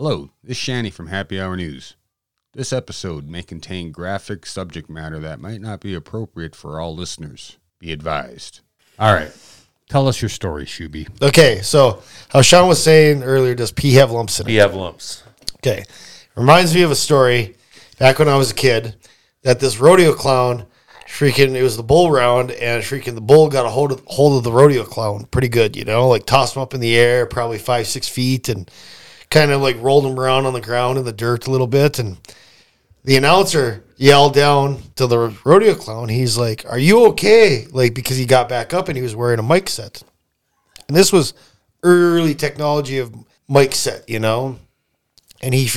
Hello, this is Shanny from Happy Hour News. This episode may contain graphic subject matter that might not be appropriate for all listeners. Be advised. All right. Tell us your story, Shuby. Okay, so how Sean was saying earlier, does pee have lumps in it? Pee have lumps. Okay. Reminds me of a story back when I was a kid that this rodeo clown, it was the bull round, and the bull got a hold of the rodeo clown pretty good, you know, like tossed him up in the air, probably 5-6 feet, and kind of like rolled him around on the ground in the dirt a little bit. And the announcer yelled down to the rodeo clown. He's like, "Are you okay?" Like, because he got back up and he was wearing a mic set. And this was early technology of mic set, you know? And he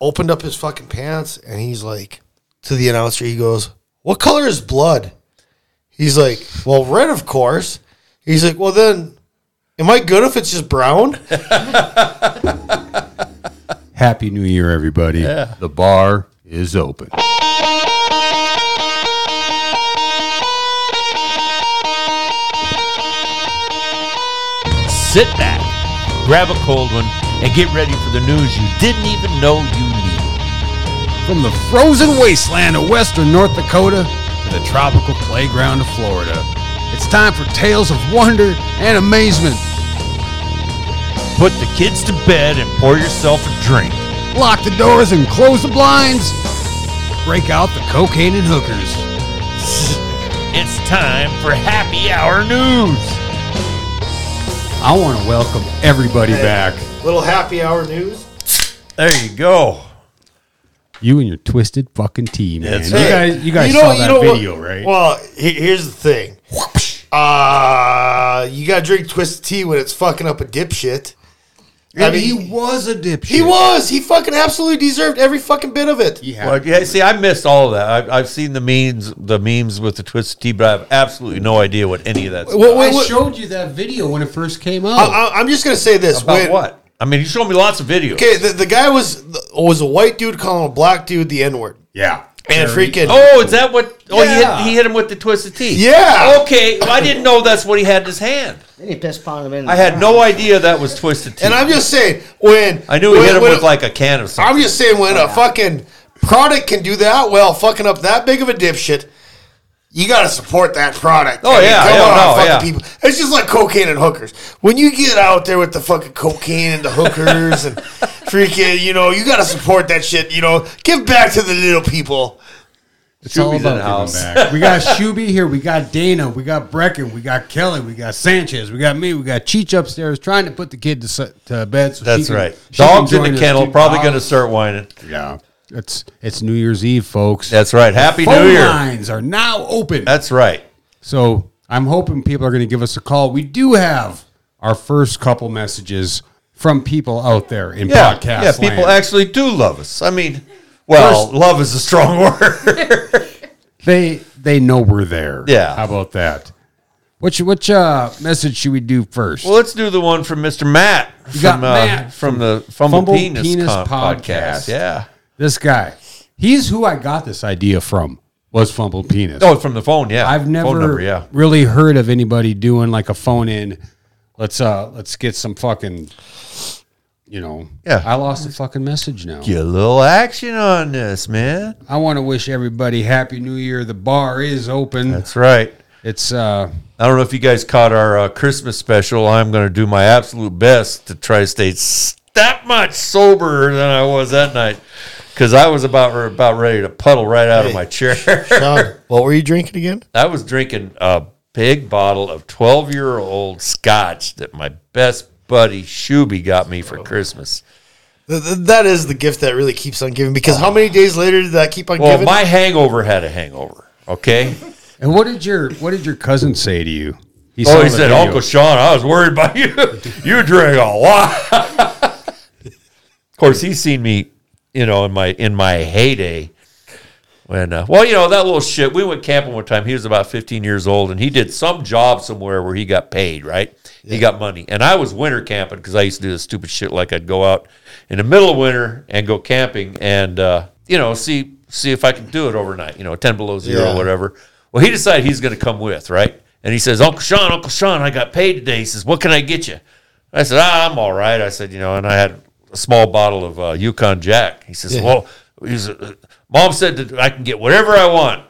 opened up his fucking pants and he's like, to the announcer, he goes, "What color is blood?" He's like, "Well, red, of course." He's like, "Well, then, am I good if it's just brown?" Happy New Year, everybody. Yeah. The bar is open. Sit back, grab a cold one, and get ready for the news you didn't even know you needed. From the frozen wasteland of western North Dakota to the tropical playground of Florida, it's time for tales of wonder and amazement. Put the kids to bed and pour yourself a drink. Lock the doors and close the blinds. Break out the cocaine and hookers. It's time for Happy Hour News. I want to welcome everybody back. Little Happy Hour News. There you go. You and your twisted fucking tea, man. That's right. You guys saw that video, right? Well, here's the thing. You got to drink Twisted Tea when it's fucking up a dipshit. I mean, he was a dipshit. He was. He fucking absolutely deserved every fucking bit of it. Yeah. Well, yeah, see, I missed all of that. I've seen the memes with the Twisted Tea, but I have absolutely no idea what any of that's about. I showed you that video when it first came out. I'm just going to say this. About what? I mean, you showed me lots of videos. Okay, the guy was a white dude calling a black dude the N-word. Yeah. And freaking... Oh, is that what... Oh, yeah. he hit him with the Twisted Tea. Yeah. Okay, well, I didn't know that's what he had in his hand. Then he piss ponged him in. I had no idea that was Twisted Tea. And I'm just saying, when... I knew he hit him with like a can of something. I'm just saying, when a fucking product can do that, well, fucking up that big of a dipshit, you got to support that product. Oh, yeah. People. It's just like cocaine and hookers. When you get out there with the fucking cocaine and the hookers and... Freaking, you know, you got to support that shit, you know. Give back to the little people. It's Shuby's all about giving back. We got Shuby here. We got Dana. We got Brecken. We got Kelly. We got Sanchez. We got me. We got Cheech upstairs trying to put the kid to bed. So that's right. Dog's in the kennel. Probably going to start whining. Yeah. It's New Year's Eve, folks. That's right. Happy New Year. Phone lines are now open. That's right. So I'm hoping people are going to give us a call. We do have our first couple messages from people out there in podcast land. Yeah, people actually do love us. I mean, well, first, love is a strong word. They know we're there. Yeah. How about that? Which message should we do first? Well, let's do the one from Mr. Matt. Matt from the Fumble Penis Podcast. Yeah. This guy. He's who I got this idea from, was Fumble Penis. Oh, from the phone, yeah. I've never really heard of anybody doing like a phone-in. Let's get some fucking, you know. Yeah. I lost the fucking message now. Get a little action on this, man. I want to wish everybody Happy New Year. The bar is open. That's right. It's I don't know if you guys caught our Christmas special. I'm going to do my absolute best to try to stay that much soberer than I was that night, because I was about ready to puddle right out of my chair. Sean, what were you drinking again? I was drinking big bottle of 12-year-old Scotch that my best buddy Shuby got me for Christmas. That is the gift that really keeps on giving, because how many days later did that keep on giving? Well, my hangover had a hangover, okay? And what did your cousin say to you? He said, "Uncle Sean, I was worried about you. You drank a lot." Of course, he's seen me, you know, in my heyday. When, well, you know, that little shit, we went camping one time. He was about 15 years old, and he did some job somewhere where he got paid, right? Yeah. He got money. And I was winter camping because I used to do this stupid shit, like I'd go out in the middle of winter and go camping and, you know, see if I could do it overnight, you know, 10 below zero or whatever. Well, he decided he's going to come with, right? And he says, Uncle Sean, I got paid today. He says, what can I get you? I said, I'm all right. I said, you know, and I had a small bottle of Yukon Jack. He says, Mom said that I can get whatever I want.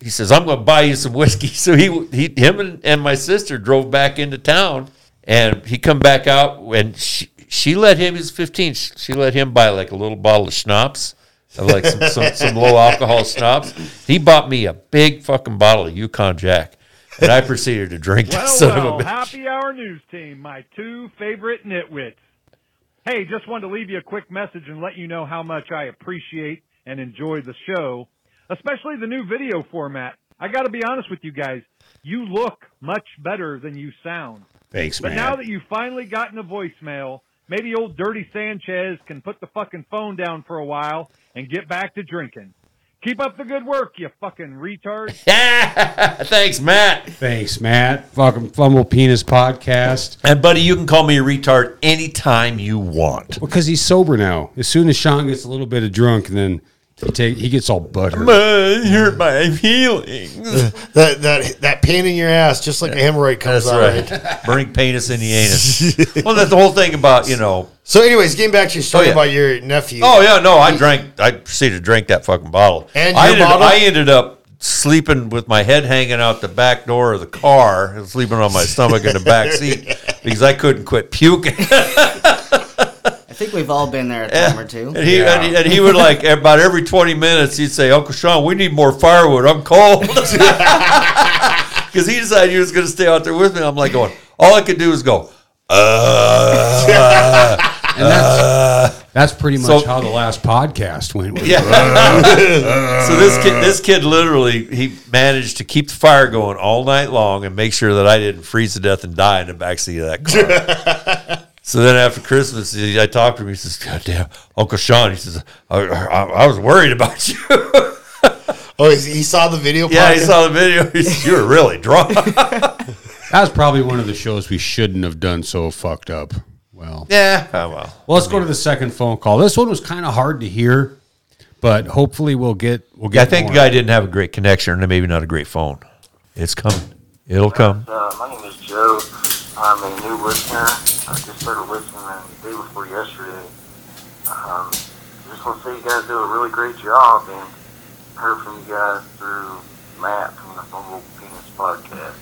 He says, I'm going to buy you some whiskey. So him and my sister drove back into town, and he come back out, and she let him, he was 15, she let him buy like a little bottle of schnapps, of like some low alcohol schnapps. He bought me a big fucking bottle of Yukon Jack, and I proceeded to drink that son of a bitch. Happy Hour News team, my two favorite nitwits. Hey, just wanted to leave you a quick message and let you know how much I appreciate and enjoy the show, especially the new video format. I got to be honest with you guys, you look much better than you sound. Thanks, man. But now that you've finally gotten a voicemail, maybe old Dirty Sanchez can put the fucking phone down for a while and get back to drinking. Keep up the good work, you fucking retard. Thanks, Matt. Thanks, Matt. Fucking Fumble Penis Podcast. And, buddy, you can call me a retard anytime you want. Because he's sober now. As soon as Sean gets a little bit of drunk, then he gets all buttered. You hurt my feelings. that pain in your ass, just like a hemorrhoid comes out. That's right. Burning penis in the anus. Well, that's the whole thing about, you know. So, anyways, getting back to your story about your nephew. Oh, yeah, no, I proceeded to drink that fucking bottle. And I ended up sleeping with my head hanging out the back door of the car and sleeping on my stomach in the back seat because I couldn't quit puking. I think we've all been there a time or two. And he would, like, about every 20 minutes, he'd say, Uncle Sean, we need more firewood. I'm cold. Because he decided he was going to stay out there with me. I'm like going, all I could do is go, And that's pretty much how the last podcast went. So this kid literally, he managed to keep the fire going all night long and make sure that I didn't freeze to death and die in the backseat of that car. So then after Christmas, I talked to him. He says, God damn, Uncle Sean, he says, I was worried about you. Oh, he saw the video podcast? Yeah, he saw the video. He said, you were really drunk. That was probably one of the shows we shouldn't have done so fucked up. Well, yeah. Oh, well, let's go to the second phone call. This one was kind of hard to hear, but hopefully we'll get. Yeah, I think more. The guy didn't have a great connection, or maybe not a great phone. It's coming. It'll come. My name is Joe. I'm a new listener. I just started listening the day before yesterday. Just want to say you guys do a really great job, and heard from you guys through Matt from the Fumble Penis Podcast.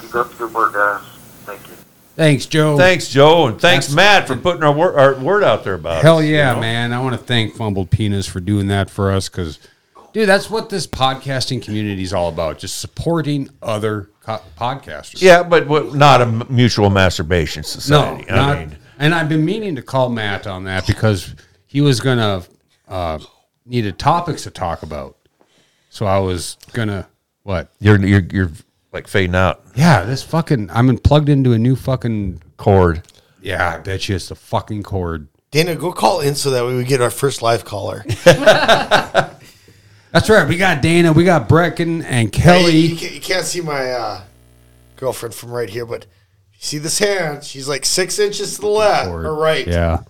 Keep up the good work, guys. Thank you. Thanks, Joe. Thanks, Joe, and thanks, Matt, for putting our word out there about it. Hell yeah, you know? Man. I want to thank Fumbled Penis for doing that for us because, dude, that's what this podcasting community is all about, just supporting other podcasters. Yeah, but not a mutual masturbation society. No, and I've been meaning to call Matt on that because he was going to need topics to talk about. So I was going to, what? You're like fading out. Yeah, this fucking... I'm plugged into a new fucking cord. Yeah, I bet you it's the fucking cord. Dana, go call in so that we get our first live caller. That's right. We got Dana, we got Brecken and Kelly. Hey, you can't see my girlfriend from right here, but you see this hand? She's like 6 inches to the left or right. Yeah.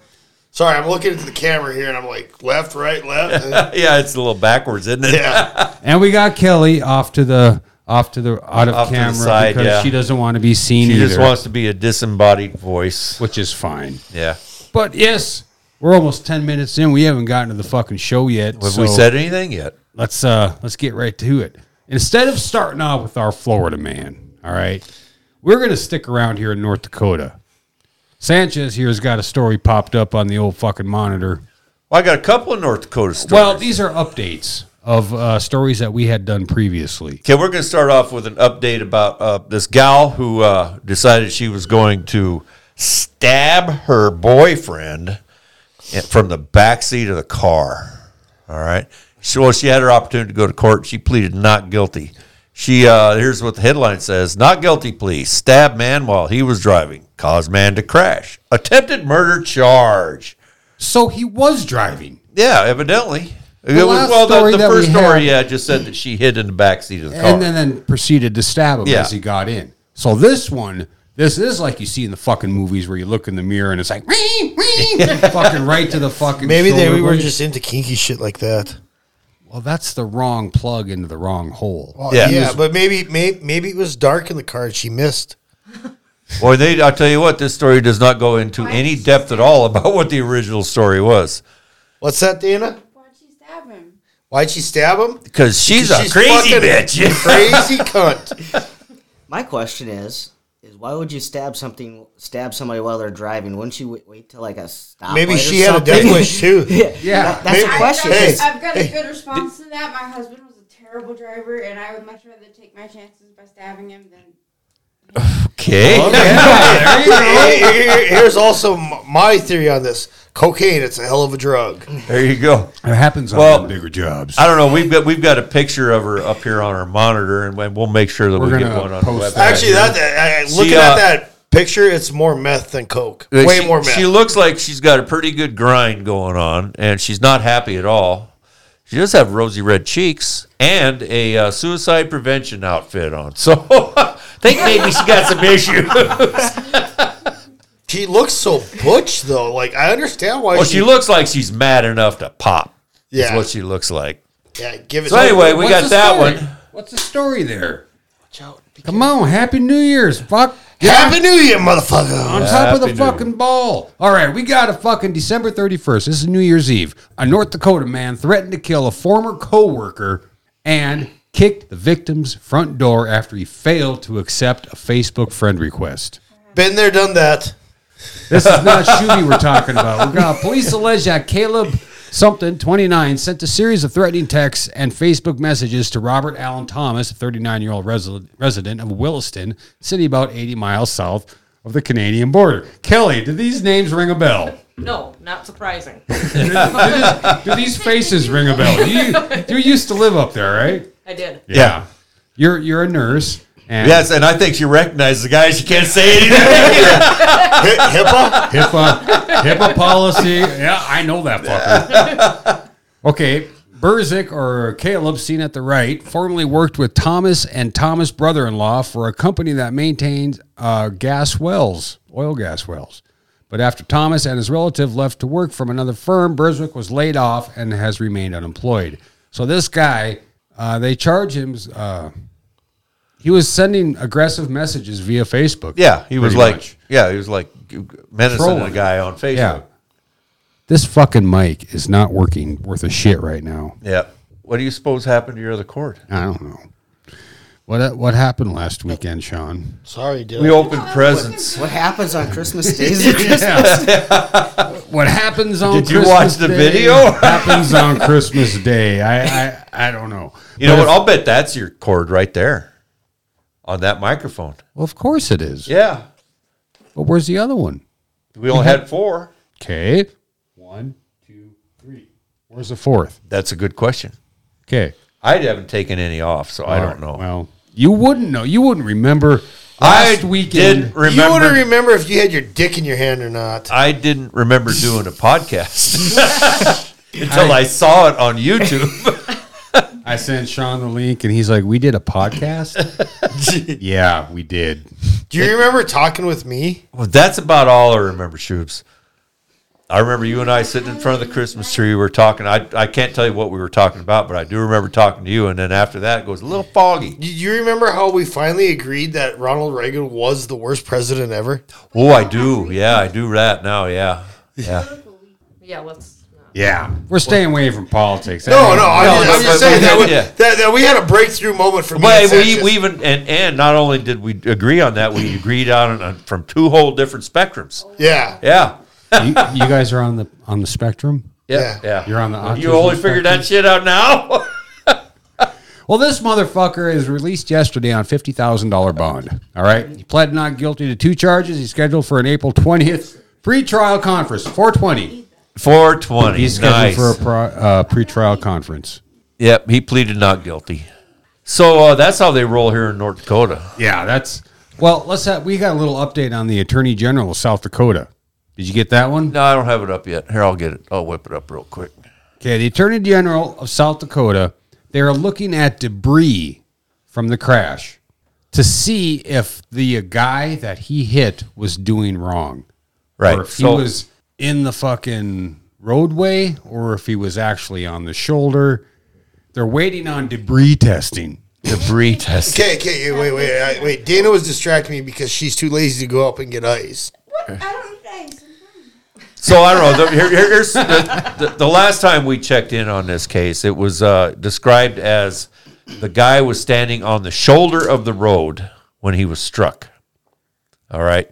Sorry, I'm looking into the camera here, and I'm like, left, right, left. Yeah, it's a little backwards, isn't it? Yeah. And we got Kelly out of camera side, because she doesn't want to be seen either. She just wants to be a disembodied voice. Which is fine. Yeah. But yes, we're almost 10 minutes in. We haven't gotten to the fucking show yet. Have we said anything yet? Let's get right to it. Instead of starting off with our Florida man, all right, we're going to stick around here in North Dakota. Sanchez here has got a story popped up on the old fucking monitor. Well, I got a couple of North Dakota stories. Well, these are updates of stories that we had done previously. Okay, we're going to start off with an update about this gal who decided she was going to stab her boyfriend from the backseat of the car. All right? So she had her opportunity to go to court. She pleaded not guilty. She here's what the headline says. Not guilty plea. Stab man while he was driving. Caused man to crash. Attempted murder charge. So he was driving. Yeah, evidently. The first story just said that she hid in the backseat of the car. And then proceeded to stab him as he got in. So this one, this is like you see in the fucking movies where you look in the mirror and it's like, fucking right to the fucking Maybe shoulder. We were just into kinky shit like that. Well, that's the wrong plug into the wrong hole. Well, yeah, but maybe it was dark in the car and she missed. Well, I'll tell you what, this story does not go into any depth at all about what the original story was. What's that, Dana? Why'd she stab him? Why'd she stab him? Because she's crazy bitch. Crazy cunt. My question is why would you stab somebody while they're driving? Wouldn't you wait till like a stop? Maybe she had a death wish too. Yeah. That's the question. I've got a good response to that. My husband was a terrible driver, and I would much rather take my chances by stabbing him than. Okay. Here's also my theory on this: cocaine. It's a hell of a drug. There you go. It happens on bigger jobs. I don't know. We've got a picture of her up here on our monitor, and we'll make sure that we get one on the website. Actually, looking at that picture, it's more meth than coke. Way more meth. She looks like she's got a pretty good grind going on, and she's not happy at all. She does have rosy red cheeks and a suicide prevention outfit on. So. Think maybe she got some issues. She looks so butch, though. Like, I understand why. Well, she looks like she's mad enough to pop. Yeah, is what she looks like. Yeah, give it. So anyway, we got that one. What's the story there? Watch out! Come on, Happy New Year's, fuck! Happy New Year, motherfucker! On top of the fucking ball. All right, we got a fucking December 31st. This is New Year's Eve. A North Dakota man threatened to kill a former coworker and kicked the victim's front door after he failed to accept a Facebook friend request. Been there, done that. This is not Shooty we're talking about. We're gonna police allege that Caleb something, 29, sent a series of threatening texts and Facebook messages to Robert Allen Thomas, a 39-year-old resident of Williston, city about 80 miles south of the Canadian border. Kelly, do these names ring a bell? No, not surprising. do these faces ring a bell? You used to live up there, right? I did. Yeah. You're a nurse. And yes, and I think she recognized the guy. She can't say anything. HIPAA policy. Yeah, I know that fucker. Okay. Burzik, or Caleb, seen at the right, formerly worked with Thomas and Thomas' brother-in-law for a company that maintains oil gas wells. But after Thomas and his relative left to work from another firm, Burzik was laid off and has remained unemployed. So this guy... they charge him. He was sending aggressive messages via Facebook. Yeah, he was like menacing a guy on Facebook. Yeah. This fucking mic is not working worth a shit right now. Yeah. What do you suppose happened to your other court? I don't know. What happened last weekend, Sean? Sorry, Dylan. We opened presents. What happens on Christmas Day? What happens on Christmas Day? Did you watch the video? What happens on Christmas Day? I don't know. You know what? I'll bet that's your cord right there on that microphone. Well, of course it is. Yeah. But where's the other one? We only had four. Okay. 1, 2, 3. Where's the fourth? That's a good question. Okay. I haven't taken any off, so I don't know. Well, you wouldn't know. You wouldn't remember last weekend. Didn't remember. You wouldn't remember if you had your dick in your hand or not. I didn't remember doing a podcast until I saw it on YouTube. I sent Sean the link, and he's like, we did a podcast? Yeah, we did. Do you remember talking with me? Well, that's about all I remember, Shoops. I remember you and I sitting in front of the Christmas tree. We were talking. I can't tell you what we were talking about, but I do remember talking to you. And then after that, it goes a little foggy. Do you remember how we finally agreed that Ronald Reagan was the worst president ever? Oh, I do. Yeah, I do that now. Yeah. Yeah, let's. Yeah. We're staying away from politics. I'm just saying that we had a breakthrough moment for me. But we even and not only did we agree on that, we agreed on from two whole different spectrums. Yeah. Yeah. You guys are on the spectrum? Yeah. You're on the autism. You only figured that shit out now? Well, this motherfucker is released yesterday on $50,000 bond. All right? He pled not guilty to 2 charges. He's scheduled for an April 20th pretrial conference, 420. He's scheduled for a pretrial conference. Yep, he pleaded not guilty. So that's how they roll here in North Dakota. Yeah, that's... Well, we got a little update on the Attorney General of South Dakota. Did you get that one? No, I don't have it up yet. Here, I'll get it. I'll whip it up real quick. Okay, the Attorney General of South Dakota, they are looking at debris from the crash to see if the guy that he hit was doing wrong. Right. Or if he was in the fucking roadway or if he was actually on the shoulder. They're waiting on debris testing. Debris testing. Okay, wait. Dana was distracting me because she's too lazy to go up and get ice. What? I don't need ice. So I don't know. Here's the last time we checked in on this case, it was described as the guy was standing on the shoulder of the road when he was struck. All right.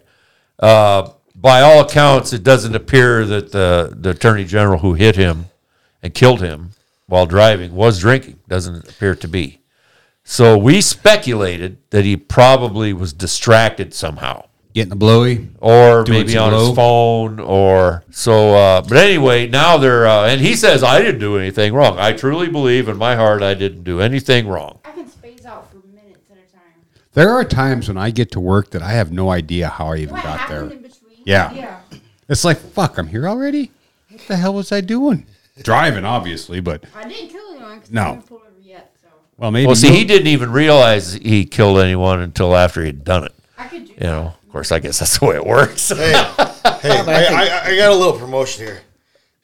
By all accounts, it doesn't appear that the attorney general who hit him and killed him while driving was drinking. Doesn't appear to be. So we speculated that he probably was distracted somehow. Getting a blowy. Or maybe on his phone or so. But anyway, now they're, and he says, I didn't do anything wrong. I truly believe in my heart I didn't do anything wrong. I can space out for minutes at a time. There are times when I get to work that I have no idea how I even got there. Yeah. It's like, fuck, I'm here already? What the hell was I doing? Driving, obviously, but... I didn't kill anyone because I haven't pulled over yet, so... Well, see, he didn't even realize he killed anyone until after he'd done it. I could do that. You know, of course, I guess that's the way it works. Hey, I got a little promotion here.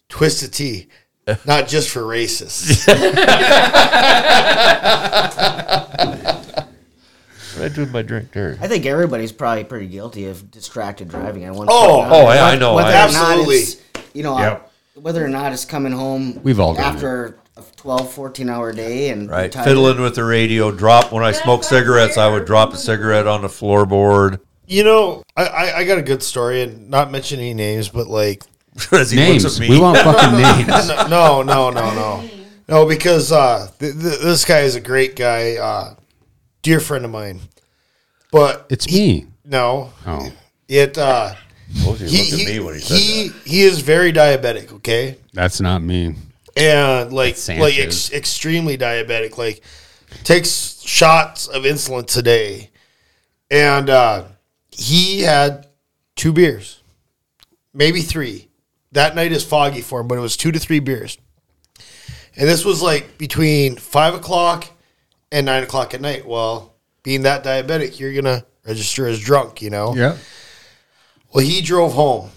Twisted Tea. Not just for racists. I do my drink there. I think everybody's probably pretty guilty of distracted driving at one point. Yeah, I know. Absolutely. You know, yep. Whether or not it's coming home after a 12, 14-hour day. And right. Fiddling with the radio. When I smoke cigarettes, I would drop a cigarette on the floorboard. You know, I got a good story, and not mentioning names, but like... names. We want fucking names. No. No, because this guy is a great guy. Dear friend of mine, but it's me. No, oh. It. He is very diabetic. Okay, that's not me. And extremely diabetic. Like takes shots of insulin today, and he had 2 beers, maybe 3. That night is foggy for him, but it was 2 to 3 beers. And this was like between 5:00. And 9 o'clock at night. Well, being that diabetic, you're going to register as drunk, you know? Yeah. Well, he drove home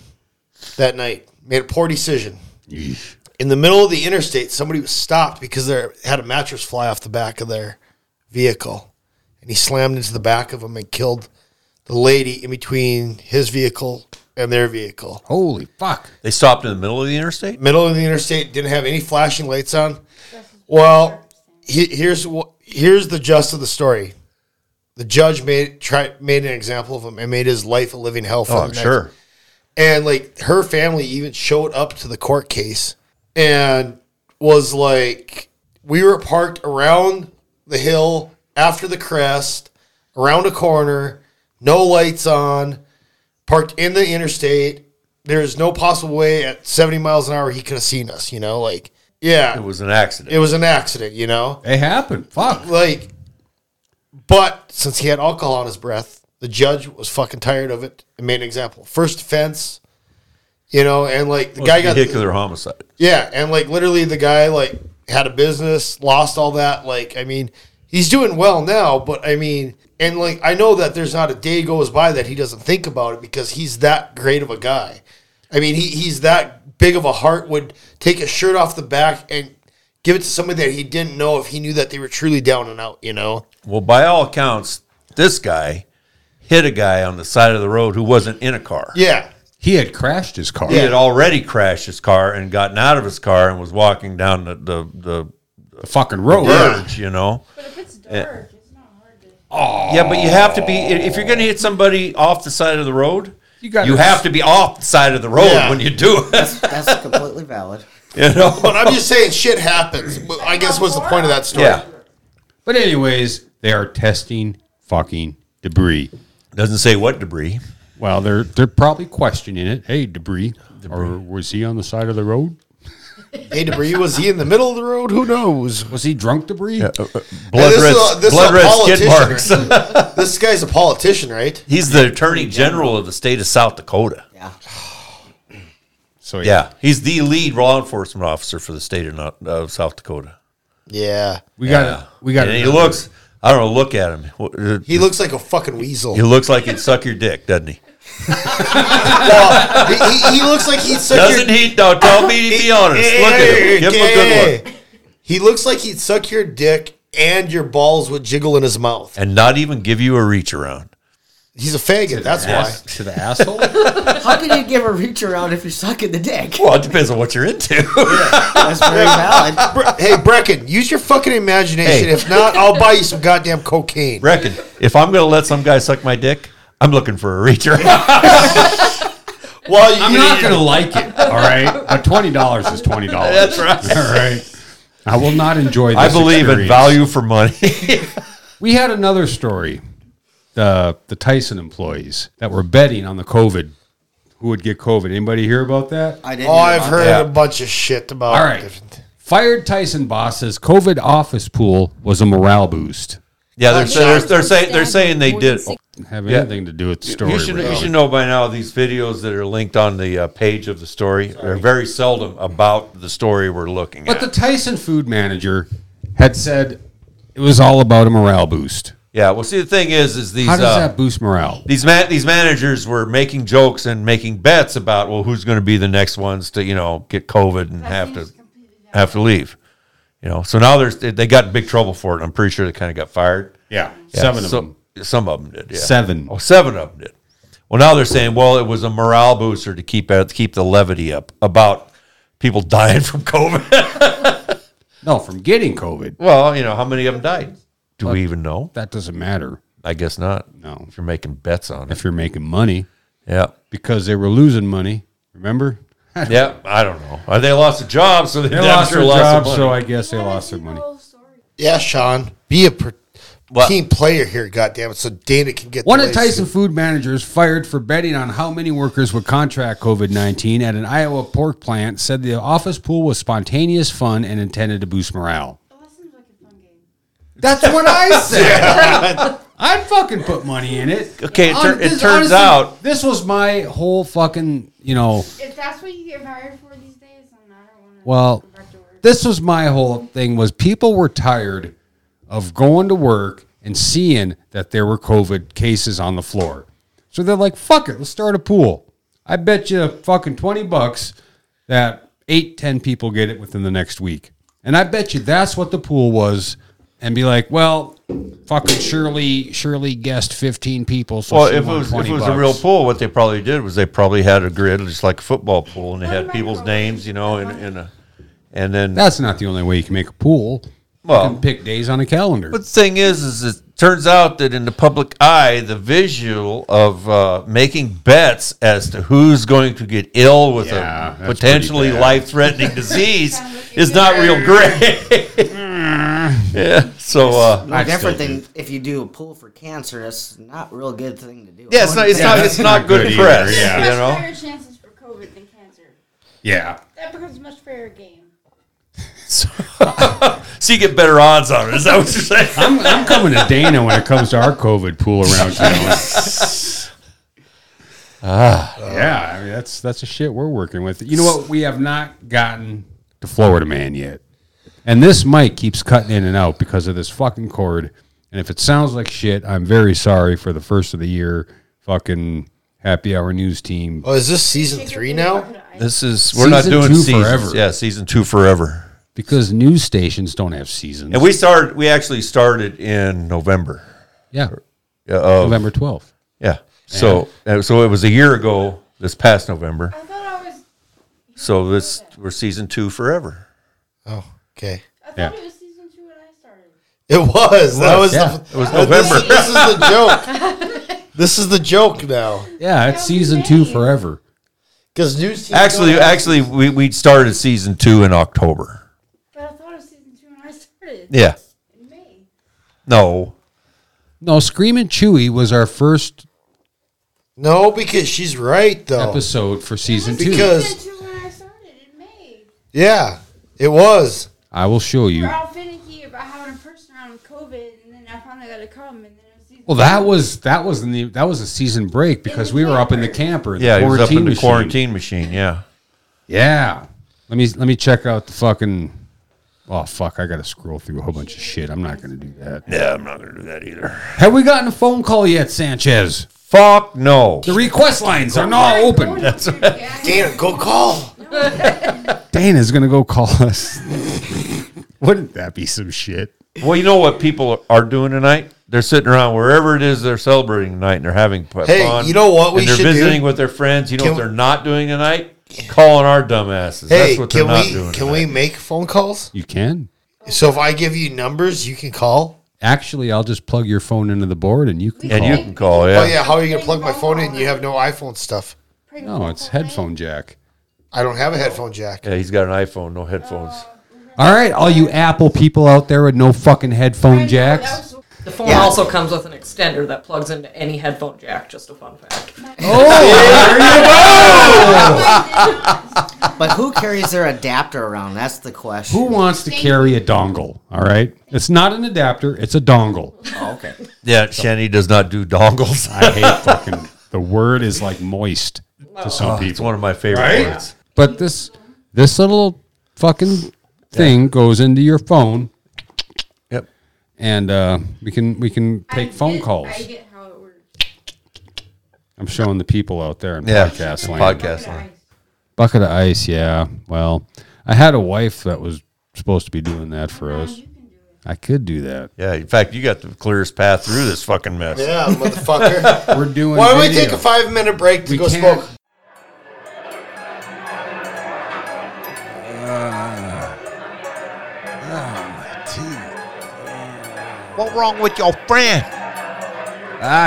that night, made a poor decision. Yeesh. In the middle of the interstate, somebody was stopped because they had a mattress fly off the back of their vehicle. And he slammed into the back of them and killed the lady in between his vehicle and their vehicle. Holy fuck. They stopped in the middle of the interstate? Middle of the interstate, didn't have any flashing lights on. Well, here's the gist of the story. The judge made an example of him and made his life a living hell for him. Sure. And like her family even showed up to the court case and was like, we were parked around the hill after the crest, around a corner, no lights on, parked in the interstate. There's no possible way at 70 miles an hour he could have seen us, you know, like. Yeah. It was an accident. You know? It happened. Fuck. Like, but since he had alcohol on his breath, the judge was fucking tired of it and made an example. First offense, you know, and like the guy got... vehicular homicide. Yeah, and like literally the guy like had a business, lost all that. Like, I mean, he's doing well now, but I mean, and like I know that there's not a day goes by that he doesn't think about it because he's that great of a guy. I mean, he's that big of a heart, would take a shirt off the back and give it to somebody that he didn't know if he knew that they were truly down and out, you know? Well, by all accounts, this guy hit a guy on the side of the road who wasn't in a car. Yeah. He had crashed his car. He had already crashed his car and gotten out of his car and was walking down the fucking road. Verge, you know? But if it's dark, it's not hard to... Oh. Yeah, but you have to be... If you're going to hit somebody off the side of the road... You have to be off the side of the road when you do it. That's completely valid. You know, but I'm just saying shit happens. I guess what's the point of that story? Yeah. But anyways, they are testing fucking debris. Doesn't say what debris. Well, they're probably questioning it. Hey, debris. Or was he on the side of the road? Hey, debris, was he in the middle of the road? Who knows? Was he drunk debris? Yeah. Blood red skid marks. This guy's a politician, right? He's the attorney general of the state of South Dakota. Yeah. So yeah, he's the lead law enforcement officer for the state of South Dakota. Yeah. We got. And he looks, I don't know, look at him. He looks like a fucking weasel. He looks like he'd suck your dick, doesn't he? Well, he looks like he'd suck your... Doesn't he? No, tell me to be honest. Look at him. Give him a good look. He looks like he'd suck your dick and your balls would jiggle in his mouth. And not even give you a reach around. He's a faggot, that's why. To the asshole? How can you give a reach around if you're sucking the dick? Well, it depends on what you're into. Yeah, that's very valid. Hey, Brecken, use your fucking imagination. Hey. If not, I'll buy you some goddamn cocaine. Brecken, if I'm going to let some guy suck my dick, I'm looking for a reach around. Well, I'm not going to like it, all right? But $20 is $20. That's right. All right. I will not enjoy this experience. In value for money. We had another story. The Tyson employees that were betting on the COVID, who would get COVID. Anybody hear about that? I didn't. Oh, I've heard a bunch of shit about it. All right. Fired Tyson boss says COVID office pool was a morale boost. Yeah, they're saying they did. Have anything to do with the story. You should know by now these videos that are linked on the page of the story are very seldom about the story we're looking at. But the Tyson food manager had said it was all about a morale boost. Yeah, well, see, the thing is these... How does that boost morale? These managers were making jokes and making bets about, well, who's going to be the next ones to, get COVID and have to leave. So now they got in big trouble for it. I'm pretty sure they kind of got fired. Yeah, seven of them. Some of them did, yeah. Seven of them did. Well, now they're saying, well, it was a morale booster to keep the levity up about people dying from COVID. No, from getting COVID. Well, how many of them died? Do we even know? That doesn't matter. I guess not. No. If you're making bets on it. If you're making money. Yeah. Because they were losing money. Remember? Yeah. I don't know. They lost a job, so they lost their job, so I guess they lost their money. Yeah, Sean. Be a team player here, goddammit, so Dana can get one of Tyson food managers fired for betting on how many workers would contract COVID-19 at an Iowa pork plant said the office pool was spontaneous fun and intended to boost morale. That's what I said. Yeah. I'd fucking put money in it. Okay, it turns out. This was my whole fucking, If that's what you get fired for these days, then I don't want to go back to work. This was my whole thing was people were tired of going to work and seeing that there were COVID cases on the floor. So they're like, fuck it, let's start a pool. I bet you fucking $20 that 8-10 people get it within the next week. And I bet you that's what the pool was. And be like, well, fucking Shirley guessed 15 people. So well, if it was a real pool, what they probably did was they probably had a grid, just like a football pool, and they had people's names, and then that's not the only way you can make a pool. Well, you can pick days on a calendar. But the thing is it turns out that in the public eye, the visual of making bets as to who's going to get ill with a potentially life-threatening disease is not real great. Yeah, so no different than if you do a pool for cancer. That's not a real good thing to do. Yeah, it's not good press. Either, yeah, much higher chances for COVID than cancer. Yeah, that becomes a much fairer game. So you get better odds on it. Is that what you're saying? I'm coming to Dana when it comes to our COVID pool around town. Yeah, I mean that's the shit we're working with. You know what? We have not gotten to Florida Man yet. And this mic keeps cutting in and out because of this fucking cord. And if it sounds like shit, I'm very sorry for the first of the year fucking Happy Hour News team. Oh, is this season 3 now? This is we're not doing season 2 forever. Yeah, season 2 forever. Because news stations don't have seasons. And we actually started in November. Yeah. November 12th. Yeah. So it was a year ago this past November. I thought I was we're season 2 forever. Oh. Okay. I thought it was season 2 when I started. It was. It was November. This is the joke. This is the joke now. Yeah, it's season 2 forever. Because actually, we started season 2 in October. But I thought it was season 2 when I started. Yeah. In May. No, Screaming Chewy was our first. No, because she's right though. Episode for season 2. Because season 2 when I started in May. Yeah, it was. I will show you. We're all finicky about having a person around with COVID, and then I finally got to come. And then it was that was a season break because we were up in the camper. Yeah, it was up in the quarantine machine. Yeah, yeah. Let me check out the fucking. Oh fuck! I got to scroll through a whole bunch of shit. I'm not going to do that. Yeah, I'm not going to do that either. Have we gotten a phone call yet, Sanchez? Fuck no. The request lines are not open. That's right. Dana, go call. Dana's going to go call us. Wouldn't that be some shit? Well, you know what people are doing tonight? They're sitting around wherever it is they're celebrating tonight, and they're having fun. Hey, you know what we should do? They're visiting with their friends. You know what they're not doing tonight? Calling our dumbasses. Hey, that's what they're not doing. Can we make phone calls? You can. So if I give you numbers, you can call? Actually, I'll just plug your phone into the board, and you can call. And you can call, yeah. Oh, yeah, how are you going to plug my phone in? You have no iPhone stuff. No, it's headphone jack. I don't have a headphone jack. Yeah, he's got an iPhone, no headphones. All right, all you Apple people out there with no fucking headphone jacks. The phone also comes with an extender that plugs into any headphone jack, just a fun fact. Oh, there you go! But who carries their adapter around? That's the question. Who wants to carry a dongle, all right? It's not an adapter, it's a dongle. Oh, okay. Yeah, Shani does not do dongles. I hate fucking... The word is like moist to some people. It's one of my favorite words. Yeah. But this little fucking... thing goes into your phone. Yep. And we can take phone calls. I get how it works. I'm showing the people out there in podcast land. Podcast land. Bucket of ice, yeah. Well, I had a wife that was supposed to be doing that for us. I could do that. Yeah, in fact, you got the clearest path through this fucking mess. Yeah, motherfucker. We're doing Why don't we take a 5-minute break to go smoke? What's wrong with your friend?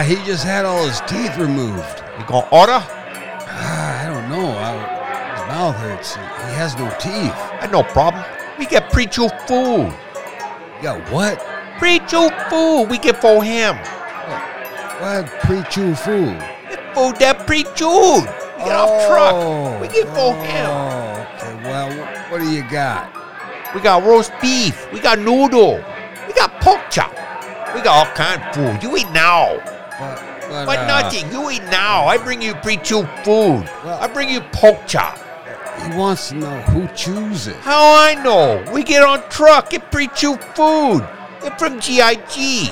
He just had all his teeth removed. You gonna order? I don't know. His mouth hurts. He has no teeth. No problem. We get pre-chewed food. You got what? Pre-chewed food. We get for him. What pre-chewed food? It's food that pre-chewed. We get off truck. We get for him. Okay, well, what do you got? We got roast beef. We got noodle. We got pork chop. We got all kind of food. You eat now. But nothing. You eat now. I bring you pre-chewed food. Well, I bring you pork chop. He wants to know who chews it. How I know? We get on truck. Get pre-chewed food. They're from GIG.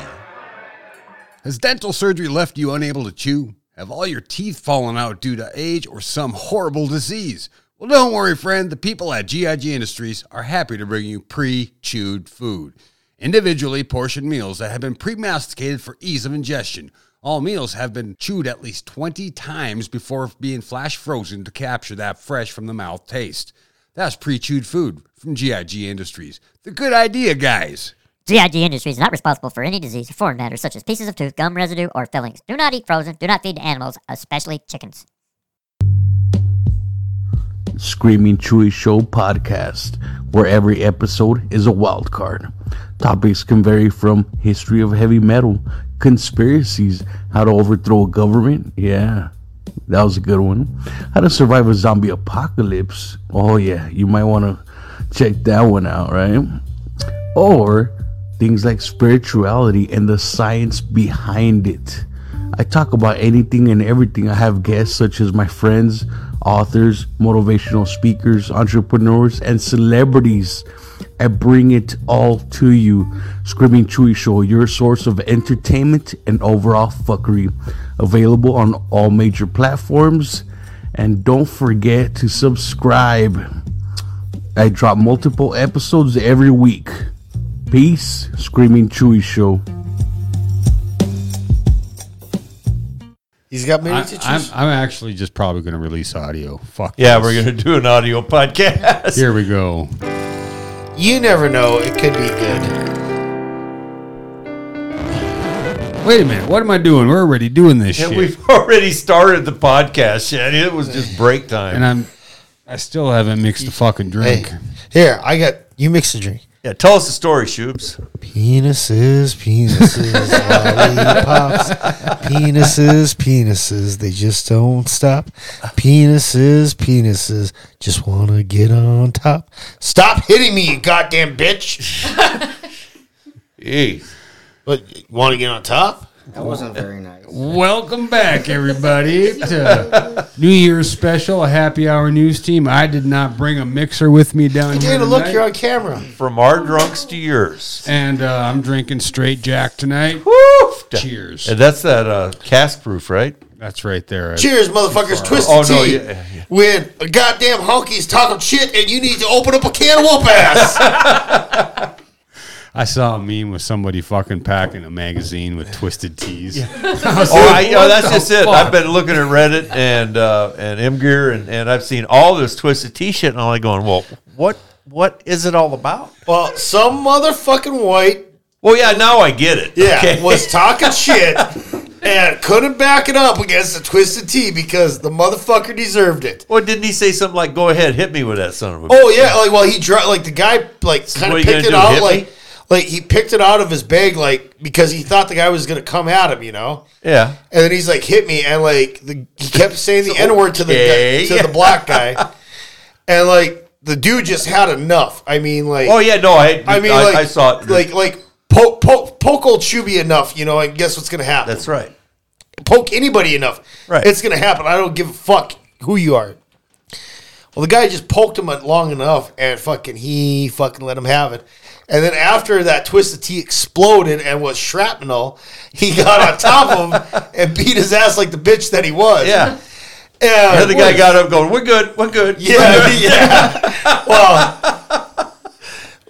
Has dental surgery left you unable to chew? Have all your teeth fallen out due to age or some horrible disease? Well, don't worry, friend. The people at GIG Industries are happy to bring you pre-chewed food. Individually portioned meals that have been pre-masticated for ease of ingestion. All meals have been chewed at least 20 times before being flash frozen to capture that fresh from the mouth taste. That's pre-chewed food from GIG Industries. The good idea, guys. GIG Industries is not responsible for any disease or foreign matter such as pieces of tooth, gum residue, or fillings. Do not eat frozen. Do not feed to animals, especially chickens. Screaming Chewy Show podcast, where every episode is a wild card. Topics can vary from history of heavy metal, conspiracies, how to overthrow a government, yeah, that was a good one, how to survive a zombie apocalypse, oh yeah, you might want to check that one out, right? Or things like spirituality and the science behind it. I talk about anything and everything. I have guests such as my friends, authors, motivational speakers, entrepreneurs, and celebrities. I bring it all to you. Screaming Chewy Show, your source of entertainment and overall fuckery. Available on all major platforms. And don't forget to subscribe. I drop multiple episodes every week. Peace, Screaming Chewy Show. He's got many to choose. I'm actually just probably going to release audio. Fuck yeah, this. We're going to do an audio podcast. Here we go. You never know. It could be good. Wait a minute. What am I doing? We're already doing this shit. We've already started the podcast. Shit. It was just break time. And I still haven't mixed a fucking drink. Hey, here, you mix the drink. Yeah, tell us the story, Shoobs. Penises, lollipops. Penises, they just don't stop. Penises, just want to get on top. Stop hitting me, you goddamn bitch. Hey, what, want to get on top? That wasn't very nice. Welcome back, everybody, to New Year's special, a Happy Hour News team. I did not bring a mixer with me down here tonight. Look, you're on camera. From our drunks to yours. And I'm drinking straight Jack tonight. Woo! Cheers. And that's that cask proof, right? That's right there. Cheers, motherfuckers. Twisted tea. Yeah. When a goddamn honky's talking shit and you need to open up a can of whoop ass. I saw a meme with somebody fucking packing a magazine with Twisted Teas. Yeah. That's just it. I've been looking at Reddit and MGear, and I've seen all this Twisted Tea shit, and I'm like going, well, what is it all about? Well, some motherfucking white. Well, yeah, now I get it. Yeah, okay. Was talking shit and couldn't back it up against the Twisted Tea because the motherfucker deserved it. Or didn't he say something like, "Go ahead, hit me with that son of a"? Oh yeah, like well, he like the guy like kind of picked it out like he picked it out of his bag like because he thought the guy was gonna come at him, you know? Yeah. And then he's like, "Hit me," and like he kept saying the N word to the the black guy, and like the dude just had enough. I mean, like I saw it like. Poke old Chubby enough, you know, and guess what's going to happen? That's right. Poke anybody enough. Right. It's going to happen. I don't give a fuck who you are. Well, the guy just poked him long enough, and he let him have it. And then after that Twisted Tea exploded and was shrapnel, he got on top of him and beat his ass like the bitch that he was. Yeah. And then the guy got up going, we're good. Yeah.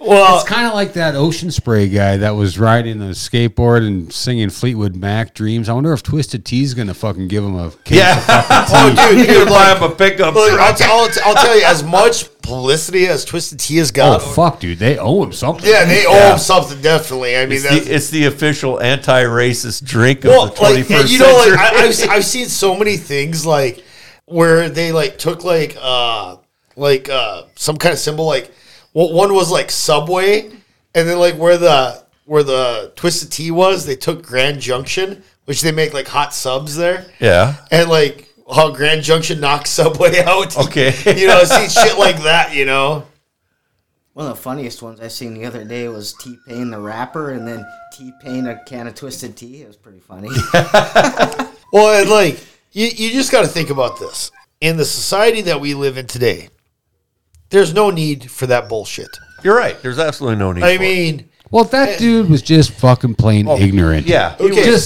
Well, it's kind of like that Ocean Spray guy that was riding a skateboard and singing Fleetwood Mac Dreams. I wonder if Twisted Tea's going to fucking give him a case of fucking tea. Oh, dude, you're going to buy him a pickup truck. I'll tell you, as much publicity as Twisted Tea has got. Oh, fuck, dude. They owe him something. Yeah, they owe him something, definitely. I mean, it's the official anti-racist drink of the 21st century. You know, like, I've seen so many things, like, where they, like, took, like some kind of symbol, like, well, one was like Subway, and then like where the Twisted Tea was, they took Grand Junction, which they make like hot subs there. Yeah, and like how Grand Junction knocks Subway out. Okay, you know, see shit like that. You know, one of the funniest ones I seen the other day was T-Pain the rapper, and then T-Pain a can of Twisted Tea. It was pretty funny. Well, and like you just got to think about this in the society that we live in today. There's no need for that bullshit. You're right. There's absolutely no need for it. I mean... Well, that dude was just fucking plain ignorant. Yeah. Okay.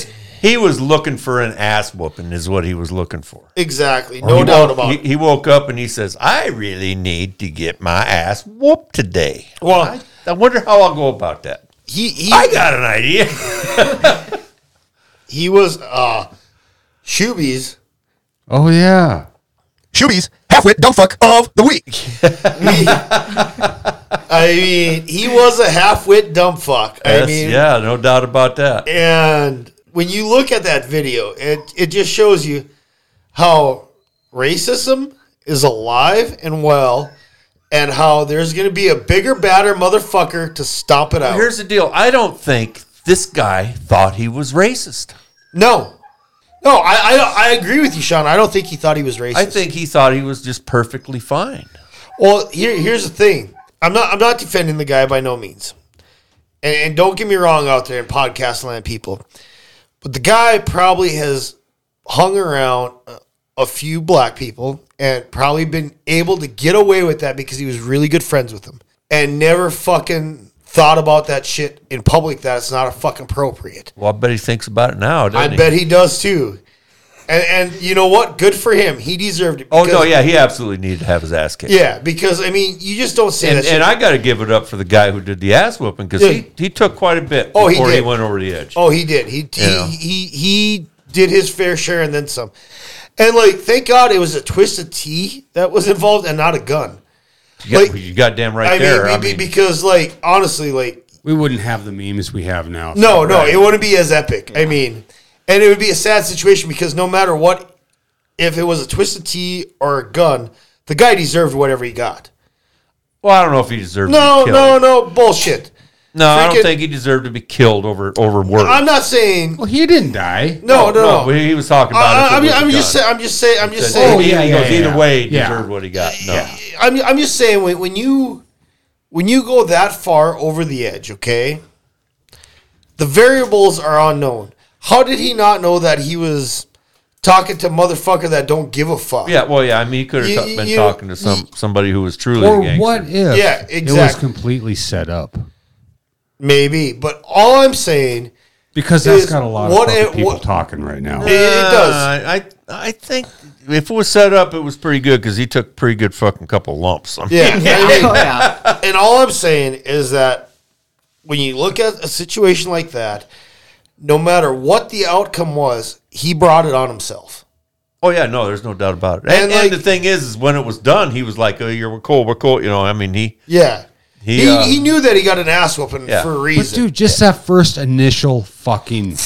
He was looking for an ass whooping is what he was looking for. Exactly. No doubt about it. He woke up and he says, I really need to get my ass whooped today. Well, I wonder how I'll go about that. I got an idea. He was Shoobies. Oh, yeah. Shoobies. Halfwit dumbfuck of the week. I mean, he was a halfwit dumbfuck. Yeah, no doubt about that. And when you look at that video, it just shows you how racism is alive and well, and how there's going to be a bigger, badder motherfucker to stomp it out. Here's the deal. I don't think this guy thought he was racist. No, I agree with you, Sean. I don't think he thought he was racist. I think he thought he was just perfectly fine. Well, here's the thing. I'm not defending the guy by no means. And don't get me wrong out there in podcast land people. But the guy probably has hung around a few black people and probably been able to get away with that because he was really good friends with them. And never fucking... thought about that shit in public that it's not a fucking appropriate. Well, I bet he thinks about it now, doesn't he? I bet he does, too. And you know what? Good for him. He deserved it. Oh, no, yeah, he absolutely needed to have his ass kicked. Yeah, because, I mean, you just don't say that shit. And I got to give it up for the guy who did the ass whooping because he took quite a bit before he went over the edge. Oh, he did. He did his fair share and then some. And, like, thank God it was a Twisted Tea that was involved and not a gun. You goddamn right there. I mean, because, like, honestly, like... We wouldn't have the memes we have now. No, it wouldn't be as epic. Yeah. I mean, and it would be a sad situation because no matter what, if it was a Twisted Tea or a gun, the guy deserved whatever he got. Well, I don't know if he deserved to be killed. No, bullshit. No, I don't think he deserved to be killed over work. I'm not saying... Well, he didn't die. No. He was talking about it. I'm just saying... Either way, he deserved what he got. No. Yeah. I'm just saying, when you go that far over the edge, okay, the variables are unknown. How did he not know that he was talking to motherfucker that don't give a fuck? Yeah, well, yeah, I mean, he could have been talking to somebody who was truly a gangster. Or what if it was completely set up? Maybe, but all I'm saying because that's got a lot of people talking right now. It does. I think if it was set up, it was pretty good because he took pretty good fucking couple lumps. I mean. Yeah. And all I'm saying is that when you look at a situation like that, no matter what the outcome was, he brought it on himself. Oh, yeah, no, there's no doubt about it. And, like, and the thing is when it was done, he was like, oh, we're cool, we're cool. You know, I mean, he... Yeah. He knew that he got an ass whooping for a reason. But, dude, just that first initial fucking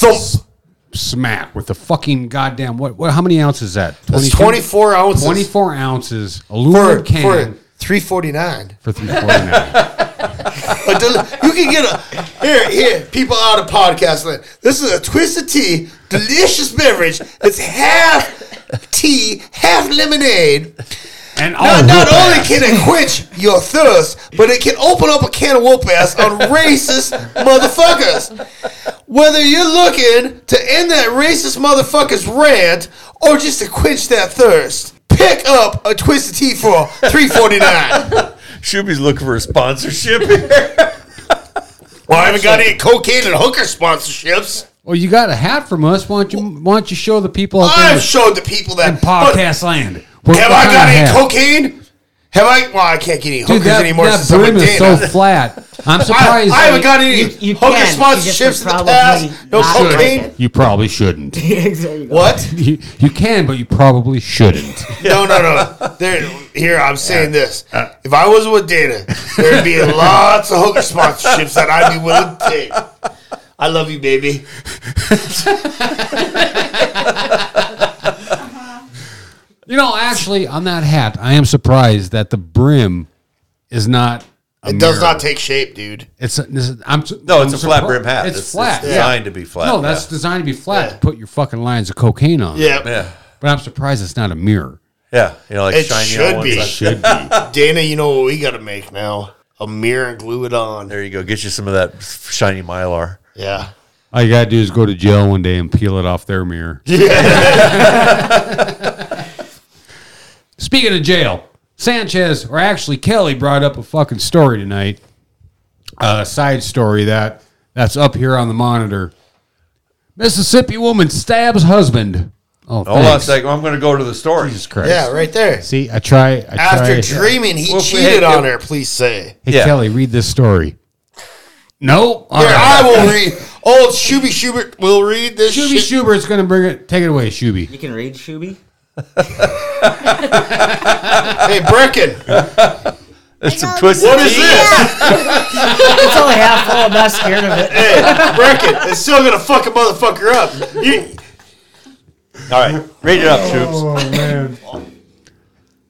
smack with the fucking goddamn... What? How many ounces is that? 24 ounces. 24 ounces. Aluminum can. For $3.49. For $3.49. You can get a... Here, people out of podcast land. This is a Twisted Tea, delicious beverage. It's half tea, half lemonade. And not only can it quench your thirst, but it can open up a can of whoop-ass on racist motherfuckers. Whether you're looking to end that racist motherfucker's rant or just to quench that thirst, pick up a Twisted Tea for $3.49. Shoopy's looking for a sponsorship here. Well, I haven't got any cocaine and hooker sponsorships. Well, you got a hat from us. Why don't you show the people? I've showed the people that in podcast land. Have I got any cocaine? Well, I can't get any hookers anymore. That brim is so flat. I'm surprised. I haven't got any hooker sponsorships in the past. No cocaine. You probably shouldn't. What? You can, but you probably shouldn't. No. Here, I'm saying this. If I was with Dana, there'd be lots of hooker sponsorships that I'd be willing to take. I love you, baby. You know, actually, on that hat, I am surprised that the brim is not. It does not take shape, dude. It's a flat brim hat. It's flat. It's designed to be flat. No, that's designed to be flat to put your fucking lines of cocaine on. Yeah. But I'm surprised it's not a mirror. Yeah, you know, like it shiny should be. It should be. Dana, you know what we got to make now? A mirror and glue it on. There you go. Get you some of that shiny Mylar. Yeah. All you got to do is go to jail one day and peel it off their mirror. Yeah. Speaking of jail, Sanchez, or actually Kelly, brought up a fucking story tonight. A side story that's up here on the monitor. Mississippi woman stabs husband. Oh, hold on a second. I'm going to go to the story. Jesus Christ. Yeah, right there. See, I try. After dreaming, he cheated on her, please say. Hey, Kelly, read this story. No. Here, I will read. Old Shuby Schubert will read this shit. Shuby Schubert's going to bring it. Take it away, Shuby. You can read, Shuby? Hey, Brecken. It's some twisted. What is this? It's only half full. I'm not scared of it. Hey, Brecken, it's still going to fuck a motherfucker up. All right, read it up, Troops. Oh, man.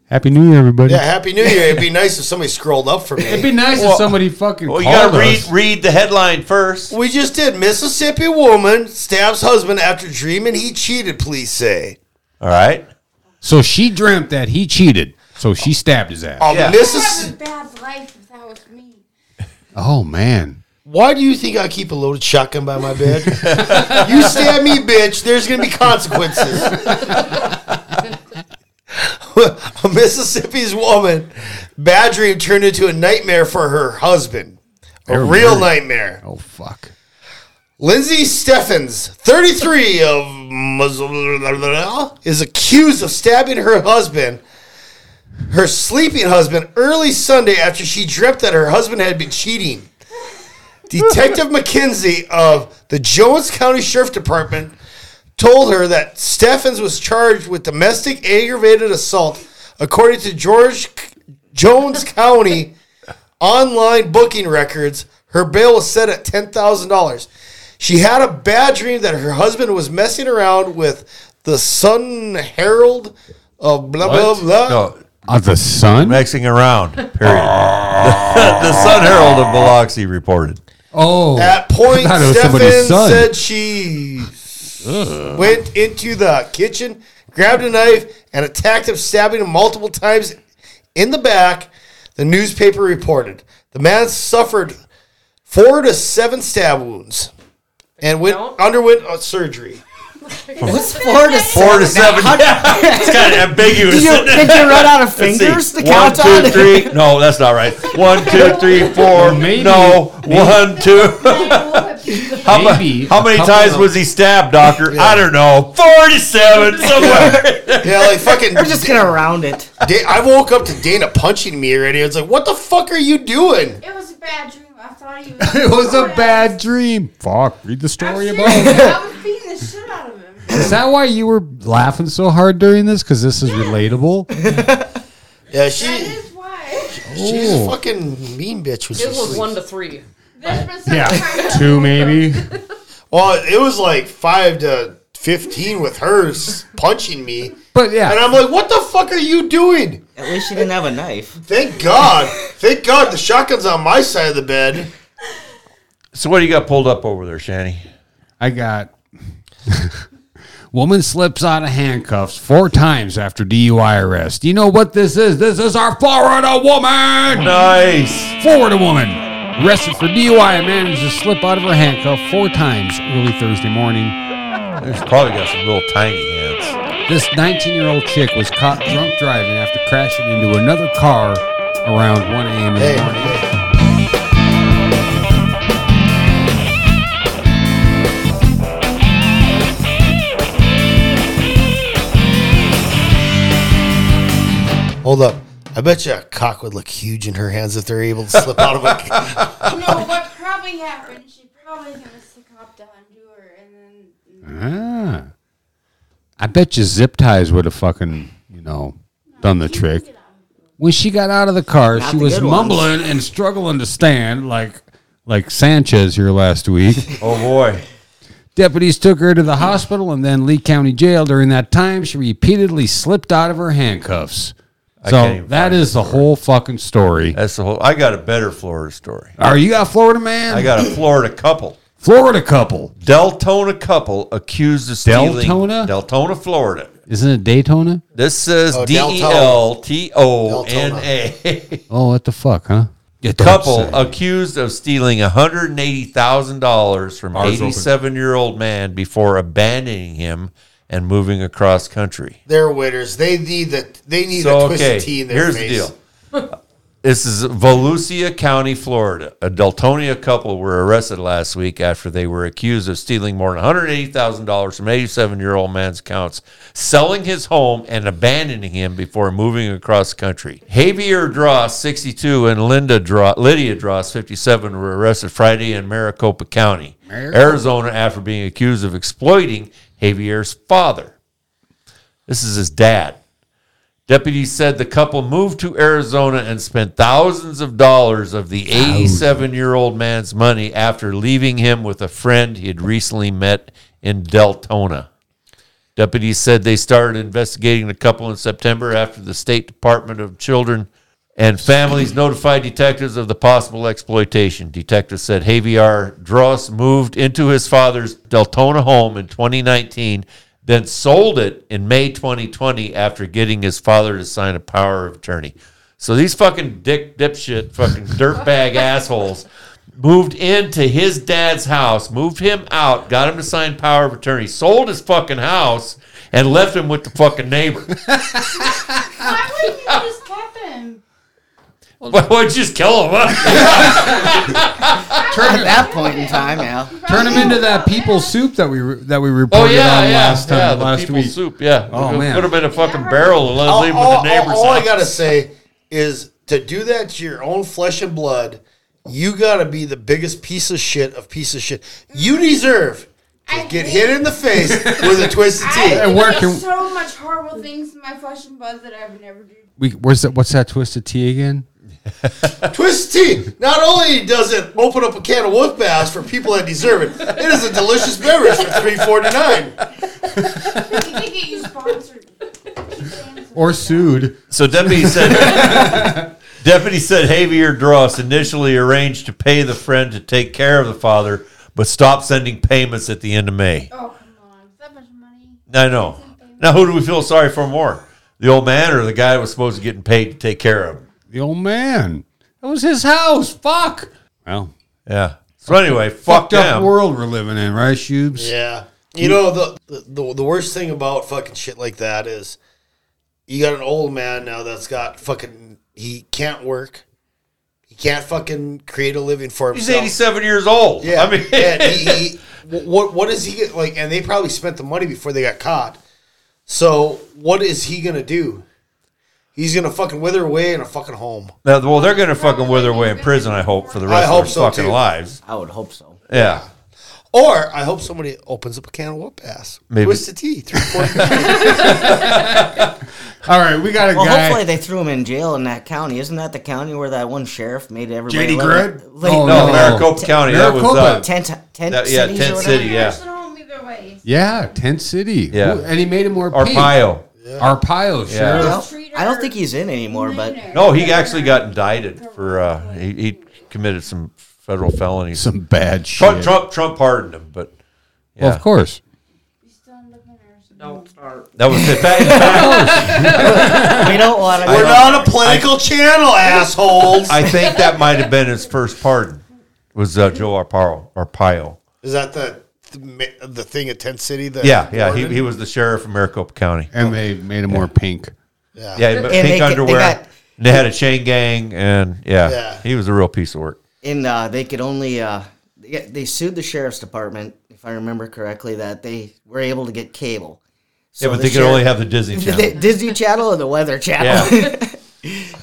Happy New Year, everybody. Yeah, Happy New Year. It'd be nice if somebody scrolled up for me. It'd be nice if somebody fucking called us. Well, you got to read the headline first. We just did. Mississippi woman stabs husband after dreaming he cheated, police say. All right. So she dreamt that he cheated, so she stabbed his ass. Oh, yeah. Mississippi. I would have a bad life if that was me. Oh, man. Why do you think I keep a loaded shotgun by my bed? You stab me, bitch, there's going to be consequences. A Mississippi's woman, bad dream turned into a nightmare for her husband. A real nightmare. Oh, fuck. Lindsay Steffens, 33, is accused of stabbing her husband, her sleeping husband, early Sunday after she dreamt that her husband had been cheating. Detective McKenzie of the Jones County Sheriff Department told her that Steffens was charged with domestic aggravated assault, according to Jones County online booking records. Her bail was set at $10,000. She had a bad dream that her husband was messing around with the Sun Herald of blah, what? Blah, blah. No. Of the Sun? Messing around, period. The Sun Herald of Biloxi reported. Oh. At point, Steffens said she went into the kitchen, grabbed a knife, and attacked him, stabbing him multiple times in the back, the newspaper reported. The man suffered 4 to 7 stab wounds and underwent a surgery. What's 4 to 7? It's kind of ambiguous. Did you run out of fingers to count on? 1, 2, 3. No, that's not right. 1, 2, 3, 4. Maybe. No. Maybe. 1, 2. How many times was he stabbed, Doctor? Yeah. I don't know. 47 somewhere. Yeah, like fucking. We're just gonna round it. I woke up to Dana punching me already. It's like, what the fuck are you doing? It was a bad dream. I thought he was... It was a bad dream. Fuck, read the story about it. I was beating the shit out of him. Is that why you were laughing so hard during this? Because this is relatable? Yeah, that is why. She's a fucking mean bitch. It was 1 to 3. Yeah, 2 maybe. Well, it was like 5 to 15 with hers punching me. But yeah. And I'm like, what the fuck are you doing? At least she didn't have a knife. Thank God. Thank God the shotgun's on my side of the bed. So what do you got pulled up over there, Shanny? I got... Woman slips out of handcuffs 4 times after DUI arrest. You know what this is? This is our Florida woman! Nice! Florida woman. Arrested for DUI and managed to slip out of her handcuff 4 times early Thursday morning. She's probably got some little tiny hands. This 19-year-old chick was caught drunk driving after crashing into another car around 1 a.m. in the morning. Hold up. I bet you a cock would look huge in her hands if they're able to slip out of a... No, what probably happened, she probably convinced the cop to undo her, and then... Ah. I bet you zip ties would have fucking, done the trick. When she got out of the car, she was mumbling and struggling to stand like Sanchez here last week. Oh, boy. Deputies took her to the hospital and then Lee County Jail. During that time, she repeatedly slipped out of her handcuffs. So that is the whole fucking story. That's the whole. I got a better Florida story. Oh, you got a Florida man? I got a Florida couple. Florida couple. Deltona couple accused of stealing. Deltona? Deltona, Florida. Isn't it Daytona? This says Deltona. Oh, what the fuck, huh? Couple accused of stealing $180,000 from 87-year-old man before abandoning him and moving across country. They're winners. They need a twisted tea in their face. Here's the deal. This is Volusia County, Florida. A Deltonia couple were arrested last week after they were accused of stealing more than $180,000 from 87-year-old man's accounts, selling his home and abandoning him before moving across country. Javier Dross, 62, and Lydia Dross, 57, were arrested Friday in Maricopa County, Arizona, after being accused of exploiting Javier's father. This is his dad. Deputies said the couple moved to Arizona and spent thousands of dollars of the 87-year-old man's money after leaving him with a friend he had recently met in Deltona. Deputies said they started investigating the couple in September after the State Department of Children and Families notified detectives of the possible exploitation. Detectives said Javier Dross moved into his father's Deltona home in 2019, then sold it in May 2020 after getting his father to sign a power of attorney. So these fucking dipshit, fucking dirtbag assholes moved into his dad's house, moved him out, got him to sign power of attorney, sold his fucking house, and left him with the fucking neighbor. Why wouldn't you just kept him? Why would you just kill him? At that point in time, Al. Turn him into that people soup that we reported on last time. Last week. Soup, yeah. Oh, man. Put him in a fucking barrel and leave him with the neighbor's house. All I got to say is to do that to your own flesh and blood, you got to be the biggest piece of shit of piece of shit. You deserve to get hit in the face with a twisted tea. There's so much horrible things in my flesh and blood that I would never do. What's that twisted tea again? Twisted Tea not only does it open up a can of wolf bass for people that deserve it, it is a delicious beverage for $3.49. You can get you sponsored or sued. So deputy said Javier Dross initially arranged to pay the friend to take care of the father, but stopped sending payments at the end of May. Oh come on, that much money! I know. Now who do we feel sorry for more? The old man or the guy that was supposed to get paid to take care of him? The old man. That was his house. Fuck. Well, yeah. So anyway, fucked up world we're living in, right, Shubes? Yeah. You know, the worst thing about fucking shit like that is you got an old man now that's got fucking, he can't work. He can't fucking create a living for himself. He's 87 years old. Yeah. I mean. And what is he, like, and they probably spent the money before they got caught. So what is he going to do? He's going to fucking wither away in a fucking home. Well, they're going to fucking wither away in prison, I hope, for the rest of their fucking lives. I would hope so. Yeah. Or I hope somebody opens up a can of whoop ass. Maybe. Twisted Tea. 3 point. All right, we got a guy. Hopefully they threw him in jail in that county. Isn't that the county where that one sheriff made everybody... J.D. Grant? No, Maricopa County. Maricopa. Tent City. Yeah, Tent City, yeah. Yeah, Tent City. Yeah. Ooh, and he made him more Arpaio. Yeah. Arpaio, sure. Yeah. I don't think he's in anymore, but... No, he actually got indicted for... he committed some... federal felony. Some bad shit. Trump pardoned him, but... Yeah. Well, of course. You still looking there, so don't start. That was it. We don't want to... We're not a political channel, assholes. I think that might have been his first pardon, was Joe Arpaio. Is that the thing at Tent City? Yeah. He was the sheriff of Maricopa County. And they made him more pink. Yeah, pink underwear. They had a chain gang, and he was a real piece of work. And they could only, they sued the sheriff's department, if I remember correctly, that they were able to get cable. So but they could only have the Disney Channel. The Disney Channel and the Weather Channel. Yeah.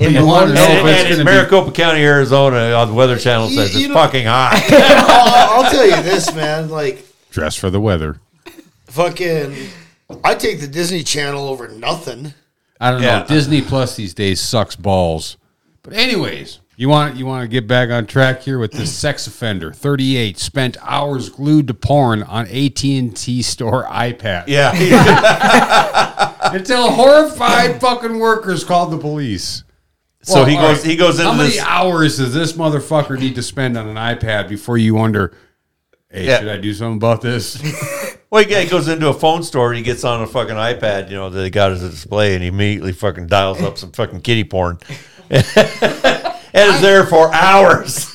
In Maricopa County, Arizona, on the Weather Channel says it's fucking hot. I'll tell you this, man. Like, dress for the weather. Fucking, I take the Disney Channel over nothing. I don't know. Disney Plus these days sucks balls. But anyways. You want to get back on track here with this sex offender, 38, spent hours glued to porn on AT&T store iPad. Yeah. Until horrified fucking workers called the police. So well, he goes into this. How many hours does this motherfucker need to spend on an iPad before you wonder, hey, should I do something about this? Well, he goes into a phone store and he gets on a fucking iPad, you know, that he got as a display, and he immediately fucking dials up some fucking kiddie porn. It is there for hours.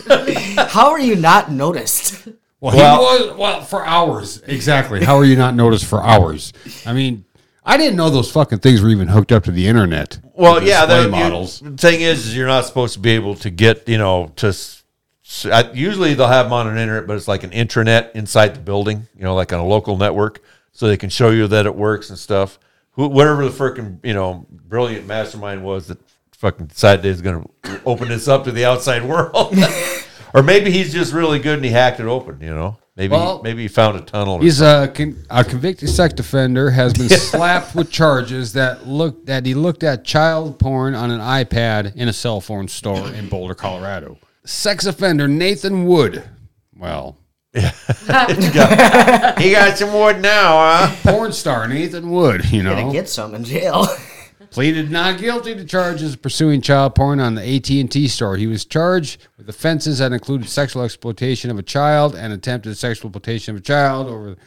How are you not noticed? Well, for hours. Exactly. How are you not noticed for hours? I mean, I didn't know those fucking things were even hooked up to the internet. Well, yeah. The thing is you're not supposed to be able to get, you know, usually they'll have them on an internet, but it's like an intranet inside the building, you know, like on a local network, so they can show you that it works and stuff. Whatever the freaking, you know, brilliant mastermind was that fucking decided he was going to open this up to the outside world. Or maybe he's just really good and he hacked it open, you know. Maybe he found a tunnel. He's a convicted sex offender, has been slapped with charges that he looked at child porn on an iPad in a cell phone store in Boulder, Colorado. Sex offender Nathan Wood. Well... Yeah. He got some wood now, huh? Porn star Nathan Wood, you know. Gonna get some in jail. Pleaded not guilty to charges of pursuing child porn on the AT&T store. He was charged with offenses that included sexual exploitation of a child and attempted sexual exploitation of a child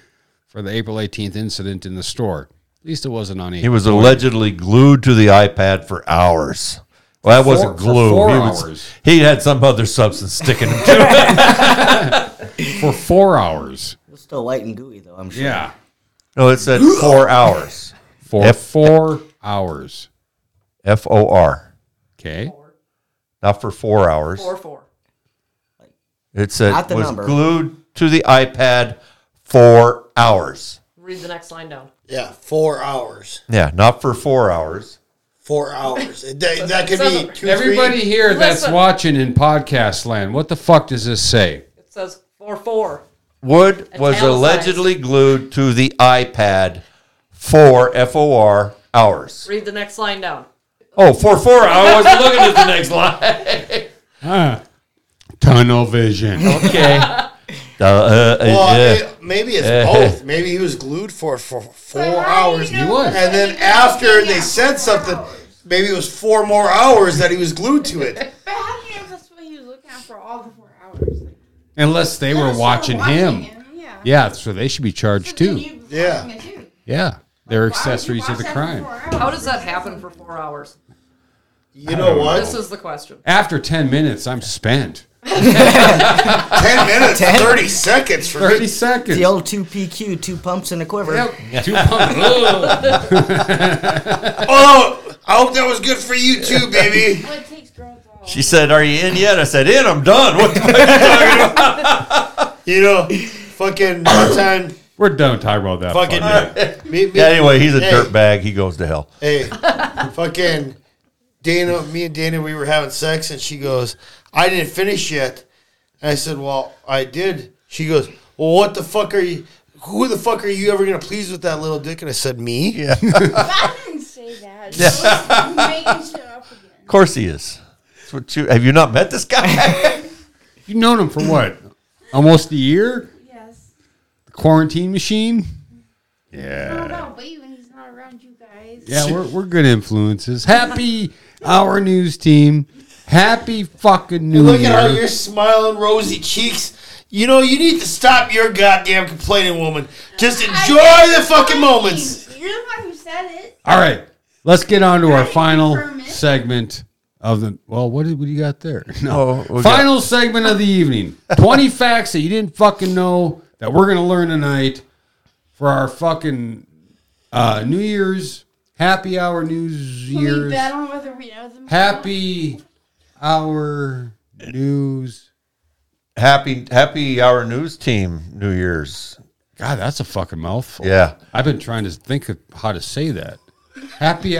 for the April 18th incident in the store. At least it wasn't on AT&T. He was allegedly glued to the iPad for hours. Well, that wasn't glue. He had some other substance sticking him to it. For 4 hours. It was still light and gooey, though, I'm sure. Yeah. No, it said 4 hours. For 4 hours. F-O-R. Okay. Not for 4 hours. Four. It said was glued to the iPad 4 hours. Read the next line down. Yeah, 4 hours. Yeah, not for 4 hours. 4 hours. That could be two, everybody three. Here that's watching in podcast land, what the fuck does this say? It says 4-4. Wood was allegedly glued to the iPad for F-O-R hours. Read the next line down. Oh, 4-4. I wasn't looking at the next line. Tunnel vision. Okay. Maybe it's both. Maybe he was glued for 4 hours. He was. And then after they said something, maybe it was 4 more hours that he was glued to it. But how do you know that's what he was looking at for all the 4 hours? Unless they were watching him. Yeah, so they should be charged too. Yeah. Yeah. They're accessories to the crime. How does that happen for 4 hours? You know what? This is the question. After 10 minutes, I'm spent. 10 minutes, 30 seconds for 30 seconds. The old 2PQ, 2 pumps and a quiver. Yep. 2 pumps. Oh, I hope that was good for you too, baby. What takes girls off? She said, "Are you in yet?" I said, "In. I'm done." What the fuck are you talking about? You know, fucking time. We're done talking about that. Fucking. Anyway, he's a dirtbag. He goes to hell. Hey, fucking. Dana, me and Dana, we were having sex, and she goes, I didn't finish yet. And I said, well, I did. She goes, well, what the fuck are you, who the fuck are you ever going to please with that little dick? And I said, me? Yeah. I didn't say that. Yeah. Making shit up again. Of course he is. That's what you, have you not met this guy? You've known him for what? Almost a year? Yes. The quarantine machine? Yeah. No, wait, when he's not around you guys. Yeah, we're good influences. Happy Hour News team. Happy fucking New Year. Look at how you're smiling, rosy cheeks. You know, you need to stop your goddamn complaining, woman. Just enjoy the fucking moments. You're the one who said it. All right. Let's get on to our final segment of the... Well, what do you got there? No. Oh, okay. Final segment of the evening. 20 facts that you didn't fucking know that we're going to learn tonight for our fucking New Year's, Happy Hour News Year's. Can we bet on whether we know them? Happy... Our news, happy Hour News team, New Year's. God, that's a fucking mouthful. Yeah, I've been trying to think of how to say that. Happy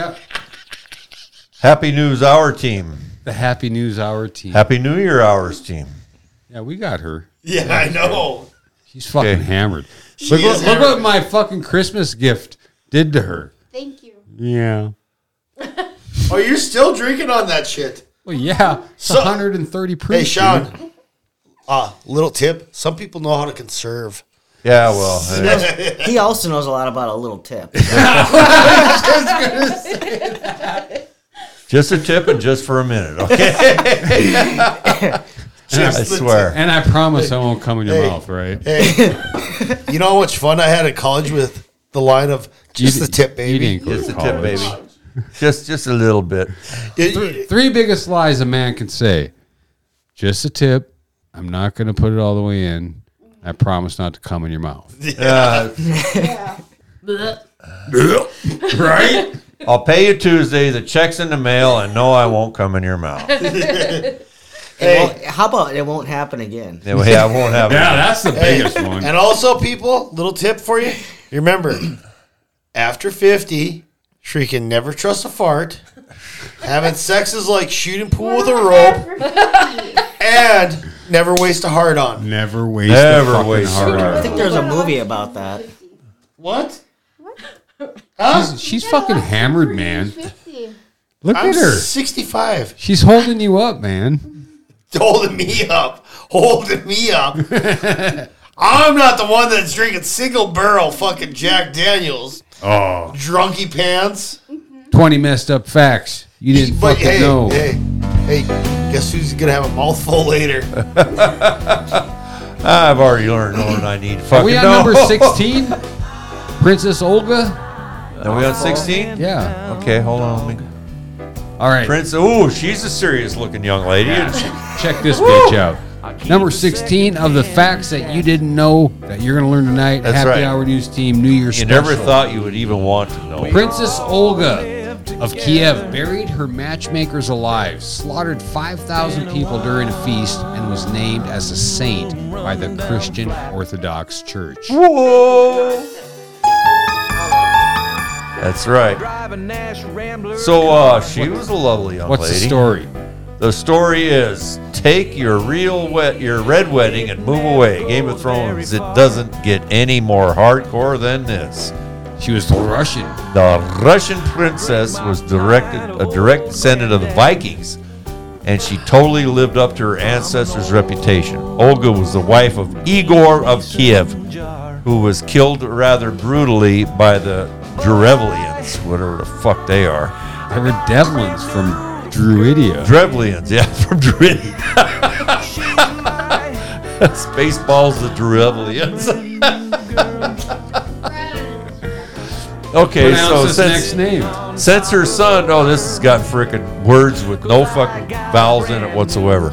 News Hour team. The Happy News Hour team. Happy New Year Hours team. Yeah, we got her. Yeah, I know. She's fucking hammered. Look what my fucking Christmas gift did to her. Thank you. Yeah. Oh, you're still drinking on that shit. Well, yeah, it's 130 proof. Hey, Sean, little tip. Some people know how to conserve. Yeah, well. He also knows a lot about a little tip. Just a tip and just for a minute, okay? I swear. And I promise I won't come in your mouth, right? Hey. You know how much fun I had at college with the line of just the tip, baby? Just the tip, baby. Just a little bit. Three biggest lies a man can say. Just a tip. I'm not going to put it all the way in. I promise not to cum in your mouth. Yeah. Right? I'll pay you Tuesday. The check's in the mail, and no, I won't cum in your mouth. Hey. How about it won't happen again? Yeah, it won't happen again. That's the biggest one. And also, people, little tip for you. Remember, after 50... Shrieking, never trust a fart. Having sex is like shooting pool with a rope. And never waste a hard on. Never waste a hard on. I think there's a movie about that. What? Huh? She's fucking hammered, man. Look at her. 65. She's holding you up, man. Holding me up. I'm not the one that's drinking single barrel fucking Jack Daniels. Oh. Drunky pants. 20 messed up facts. You didn't fucking know. Hey, guess who's going to have a mouthful later? I've already learned all that I need to fucking know. Are we on number 16? Princess Olga? Are we on 16? Yeah. Okay, hold on. All right. She's a serious looking young lady. Yeah. Check this bitch out. Number 16 of the facts that you didn't know that you're going to learn tonight. That's Happy right. Hour News team, New Year's special. You never thought you would even want to know. Princess Olga of Kiev buried her matchmakers alive, slaughtered 5,000 people during a feast, and was named as a saint by the Christian Orthodox Church. Whoa! That's right. So she was a lovely young lady. What's the story? The story is, take your red wedding and move away. Game of Thrones, it doesn't get any more hardcore than this. She was Russian. The Russian princess was a direct descendant of the Vikings, and she totally lived up to her ancestors' reputation. Olga was the wife of Igor of Kiev, who was killed rather brutally by the Drevlians, whatever the fuck they are. They were Devlins from... Drevlians, yeah, from Druidia. Spaceballs, the Drevlians. Okay, so since her son, this has got frickin' words with no fucking vowels in it whatsoever.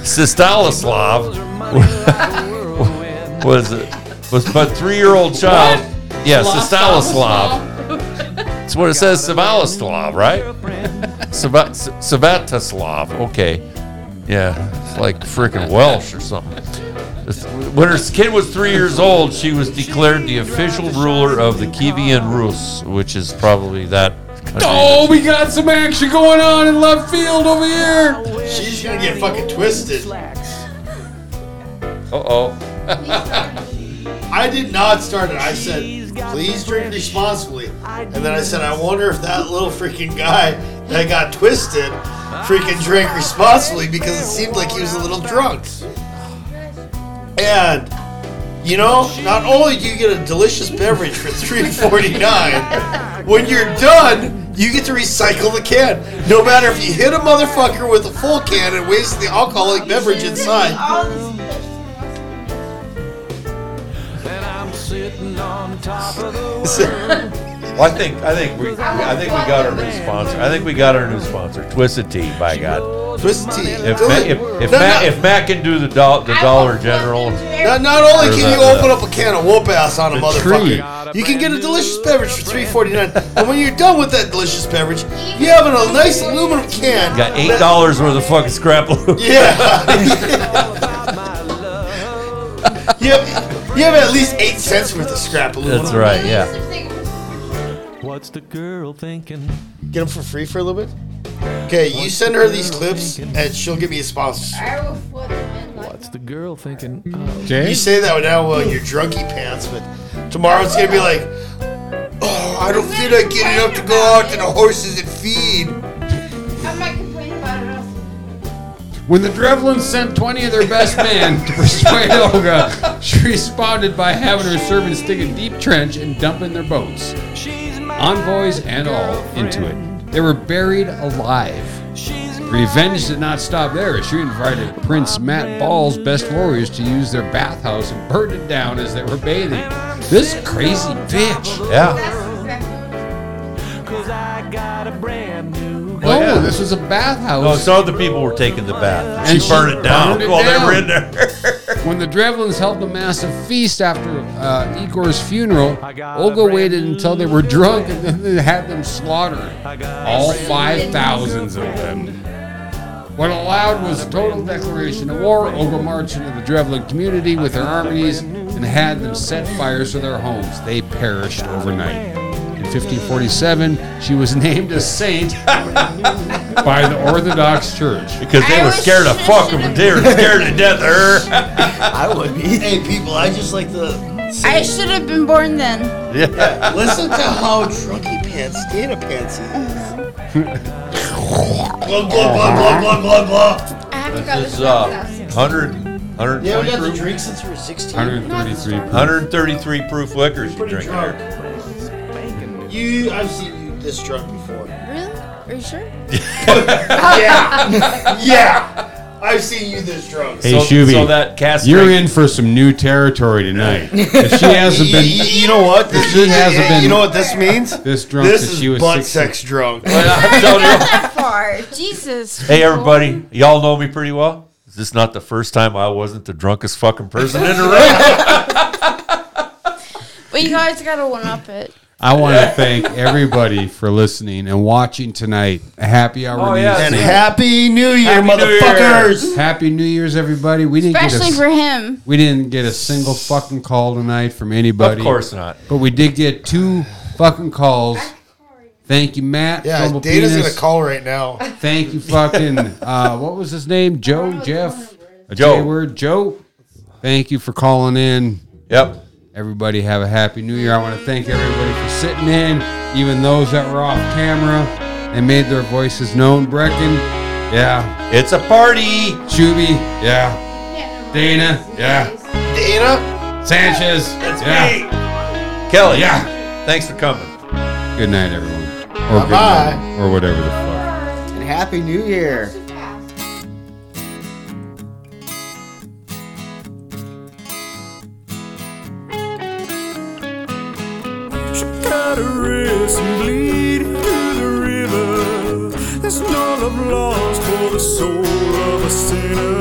Sviatoslav was but 3-year-old child. What? Yeah, Sviatoslav. That's what it says, Sviatoslav, right? Sviatoslav, okay. Yeah, it's like freaking Welsh or something. When her kid was 3 years old, she was declared the official ruler of the Kivian Rus, which is probably that Oh, we got some action going on in left field over here. She's going to get fucking twisted. Uh-oh. I did not start it. I said, please drink responsibly. And then I said, I wonder if that little freaking guy that got twisted freaking drank responsibly, because it seemed like he was a little drunk. And, you know, not only do you get a delicious beverage for $3.49, when you're done, you get to recycle the can. No matter if you hit a motherfucker with a full can and waste the alcoholic beverage inside. Well, I think we got our new sponsor. I think we got our new sponsor, Twisted Tea. By God, Twisted Tea. If Matt can do the Dollar General, not only can you open up a can of whoop ass on a motherfucker, you can get a delicious beverage for $3.49. And when you're done with that delicious beverage, you have a nice aluminum can. You got $8 worth of fucking scrap aluminum. Yeah. You have at least 8 cents worth of scrap aluminum. That's right, yeah. What's the girl thinking? Get them for free for a little bit? Okay, you send her these clips and she'll give me a sponsorship. I will flip them in. What's the girl thinking? Jay? You say that now while you're drunky pants, but tomorrow it's going to be like, oh, I don't feel like getting up to go out to the horses and feed. I'm not complaining about it. When the Drevlians sent 20 of their best men to persuade Olga, she responded by having her servants dig a deep trench and dumping their boats, envoys and all, into it. They were buried alive. Revenge did not stop there. She invited Prince Matt Ball's best warriors to use their bathhouse and burned it down as they were bathing. This crazy bitch. Yeah. Oh, yeah. This was a bathhouse. No, so the people were taking the bath. She burned it down while they were in there. When the Drevlians held a massive feast after Igor's funeral, Olga waited until they were drunk and then had them slaughtered. All 5,000 of them. What allowed was a total declaration of war. Olga marched into the Drevlian community with their armies and had them set fires to their homes. They perished overnight. In 1547, she was named a saint by the Orthodox Church. Because they were scared of fucking, they were scared to death of her. I would be. Hey, people, I just like the... I should have been born then. Yeah. Listen to how drunky pants Dana Pants is. Blah, blah, blah, blah, blah, blah. I have to go this is 100. Yeah, we got the drink since we were 16. 133 proof liquors you drink there. I've seen you this drunk before. Really? Are you sure? Yeah. Yeah. I've seen you this drunk. Hey, Shuby, you're in for some new territory tonight. If she hasn't been... You know what? You know what this means? This drunk. This is she was butt 16. Sex drunk. I'm telling you. That far. Jesus. Hey, everybody. Y'all know me pretty well. Is this not the first time I wasn't the drunkest fucking person in the room? Well, you guys got to one-up it. I want to thank everybody for listening and watching tonight. Happy Hour News. Yeah. And Happy New Year, happy motherfuckers. New Year. Happy New Year's, everybody. We didn't get a single fucking call tonight from anybody. Of course not. But we did get 2 fucking calls. Thank you, Matt. Yeah, Data's going to call right now. Thank you, fucking, what was his name? Joe. Thank you for calling in. Yep. Everybody have a happy new year. I want to thank everybody for sitting in, even those that were off camera and made their voices known. Brecken, yeah. It's a party. Shuby, yeah. Dana, yeah. Dana. Sanchez, that's me. Kelly, yeah. Thanks for coming. Good night, everyone. Or bye-bye. Good night, or whatever the fuck. And happy new year. Got a wrist and bleed to the river. There's no love lost for the soul of a sinner.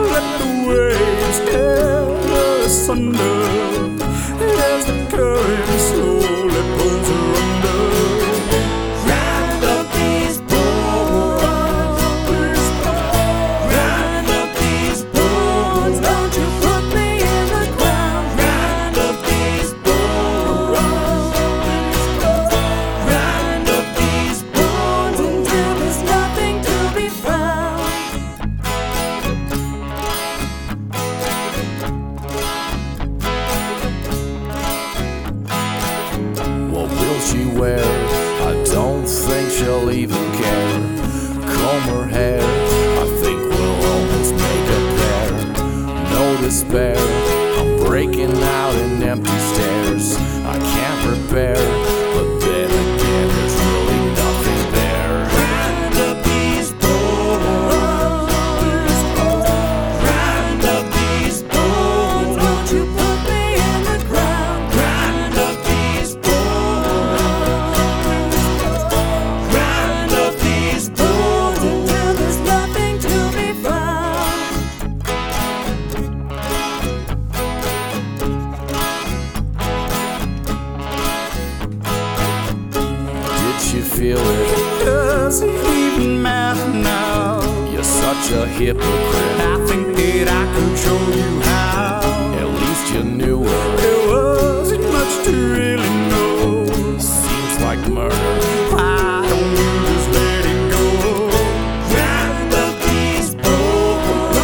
Let the waves tear us under. And as the current slowly pulls her under, round up these bones, round up these bones. Don't you put me in the ground. Round up these bones. Round up despair. I'm breaking out in empty stares. I can't repair, but then again, there's really nothing there. Round up these bones. Round up these bones. Won't you put me in the ground? Round up these bones. Round up these bones until there's nothing to be found. Did you feel it? Doesn't even matter now. You're such a hypocrite. I think that I can show you how. At least you knew it. There wasn't much to really know. Seems like murder. Why don't you just let it go? Round up these bones.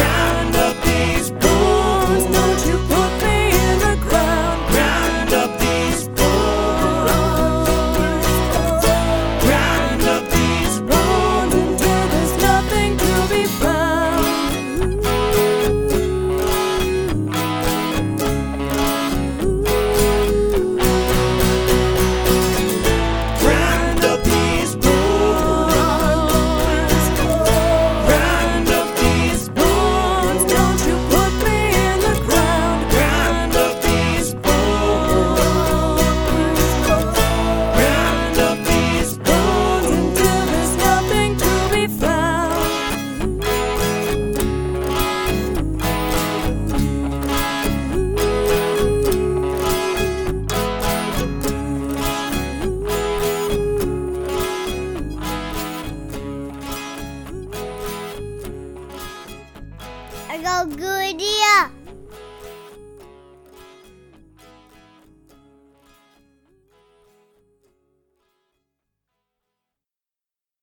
Round up these bones. Don't you put me in the ground? Round up these bones. Round up these bones until there's nothing to be found. Round up these bones. Round up these bones. Don't you put me in the ground. Round up these bones. Round up these bones until there's nothing to be found. I got a good idea.